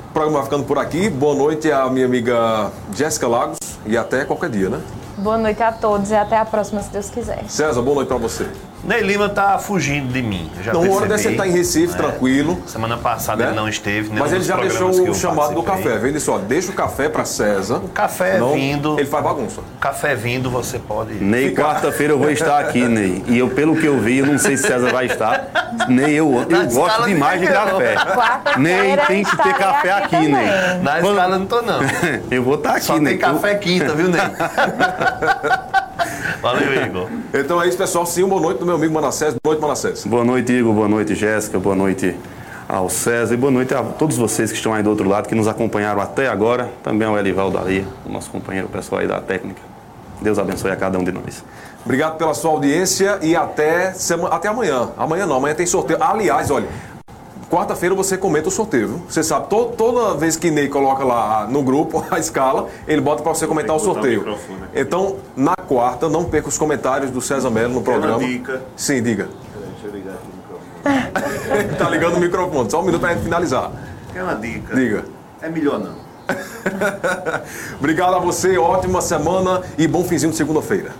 O programa vai ficando por aqui. Boa noite à minha amiga Jéssica Lagos e até qualquer dia, né? Boa noite a todos e até a próxima, se Deus quiser. César, boa noite pra você. Ney Lima tá fugindo de mim. Eu já percebi. Hora dessa ele tá em Recife, tranquilo. Semana passada ele não esteve. Mas ele já deixou o chamado do café. Vem ele só, deixa o café pra César. O café vindo. Ele faz bagunça. O café vindo, você pode. Ney, quarta-feira eu vou estar aqui, Ney. E eu, pelo que eu vi, eu não sei se César vai estar. Ney, eu gosto demais de café. Ney, tem que ter café aqui, Ney. Na escala não tô, não. Eu vou estar aqui, Ney. Só tem café quinta, viu, Ney? Valeu, Igor. Então é isso, pessoal. Sim, boa noite do meu amigo Manassés. Boa noite, Manassés. Boa noite, Igor. Boa noite, Jéssica. Boa noite ao César. E boa noite a todos vocês que estão aí do outro lado, que nos acompanharam até agora. Também ao Elivaldo ali, o nosso companheiro pessoal aí da técnica. Deus abençoe a cada um de nós. Obrigado pela sua audiência e até amanhã. Amanhã não, amanhã tem sorteio. Aliás, olha, quarta-feira você comenta o sorteio, viu? Você sabe, toda vez que Ney coloca lá no grupo a escala, ele bota para você comentar o sorteio. Então, na quarta, não perca os comentários do César Melo no programa. Sim, diga. Deixa eu ligar aqui o microfone. Tá ligando o microfone, só um minuto para gente finalizar. Quer uma dica? Diga. É melhor não. Obrigado a você, ótima semana e bom finzinho de segunda-feira.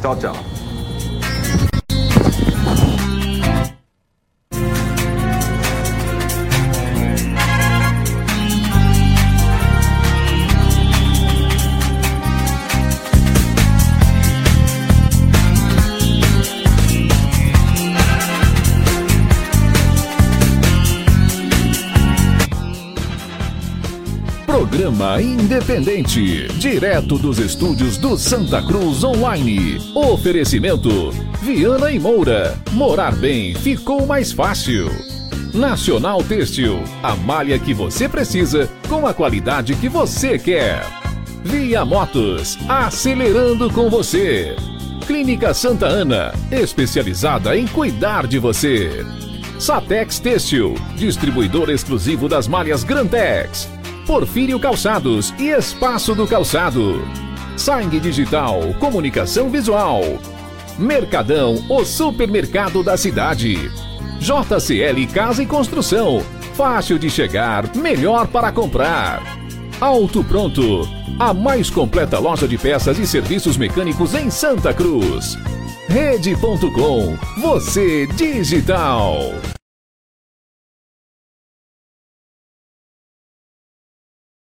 Tchau, tchau. Programa Independente, direto dos estúdios do Santa Cruz Online. Oferecimento Viana e Moura, morar bem ficou mais fácil. Nacional Têxtil, a malha que você precisa com a qualidade que você quer. Via Motos, acelerando com você. Clínica Santa Ana, especializada em cuidar de você. Satex Têxtil, distribuidor exclusivo das malhas Grantex. Porfírio Calçados e Espaço do Calçado. Sangue Digital, comunicação visual. Mercadão, o supermercado da cidade. JCL Casa e Construção, fácil de chegar, melhor para comprar. Auto Pronto, a mais completa loja de peças e serviços mecânicos em Santa Cruz. Rede.com, você digital.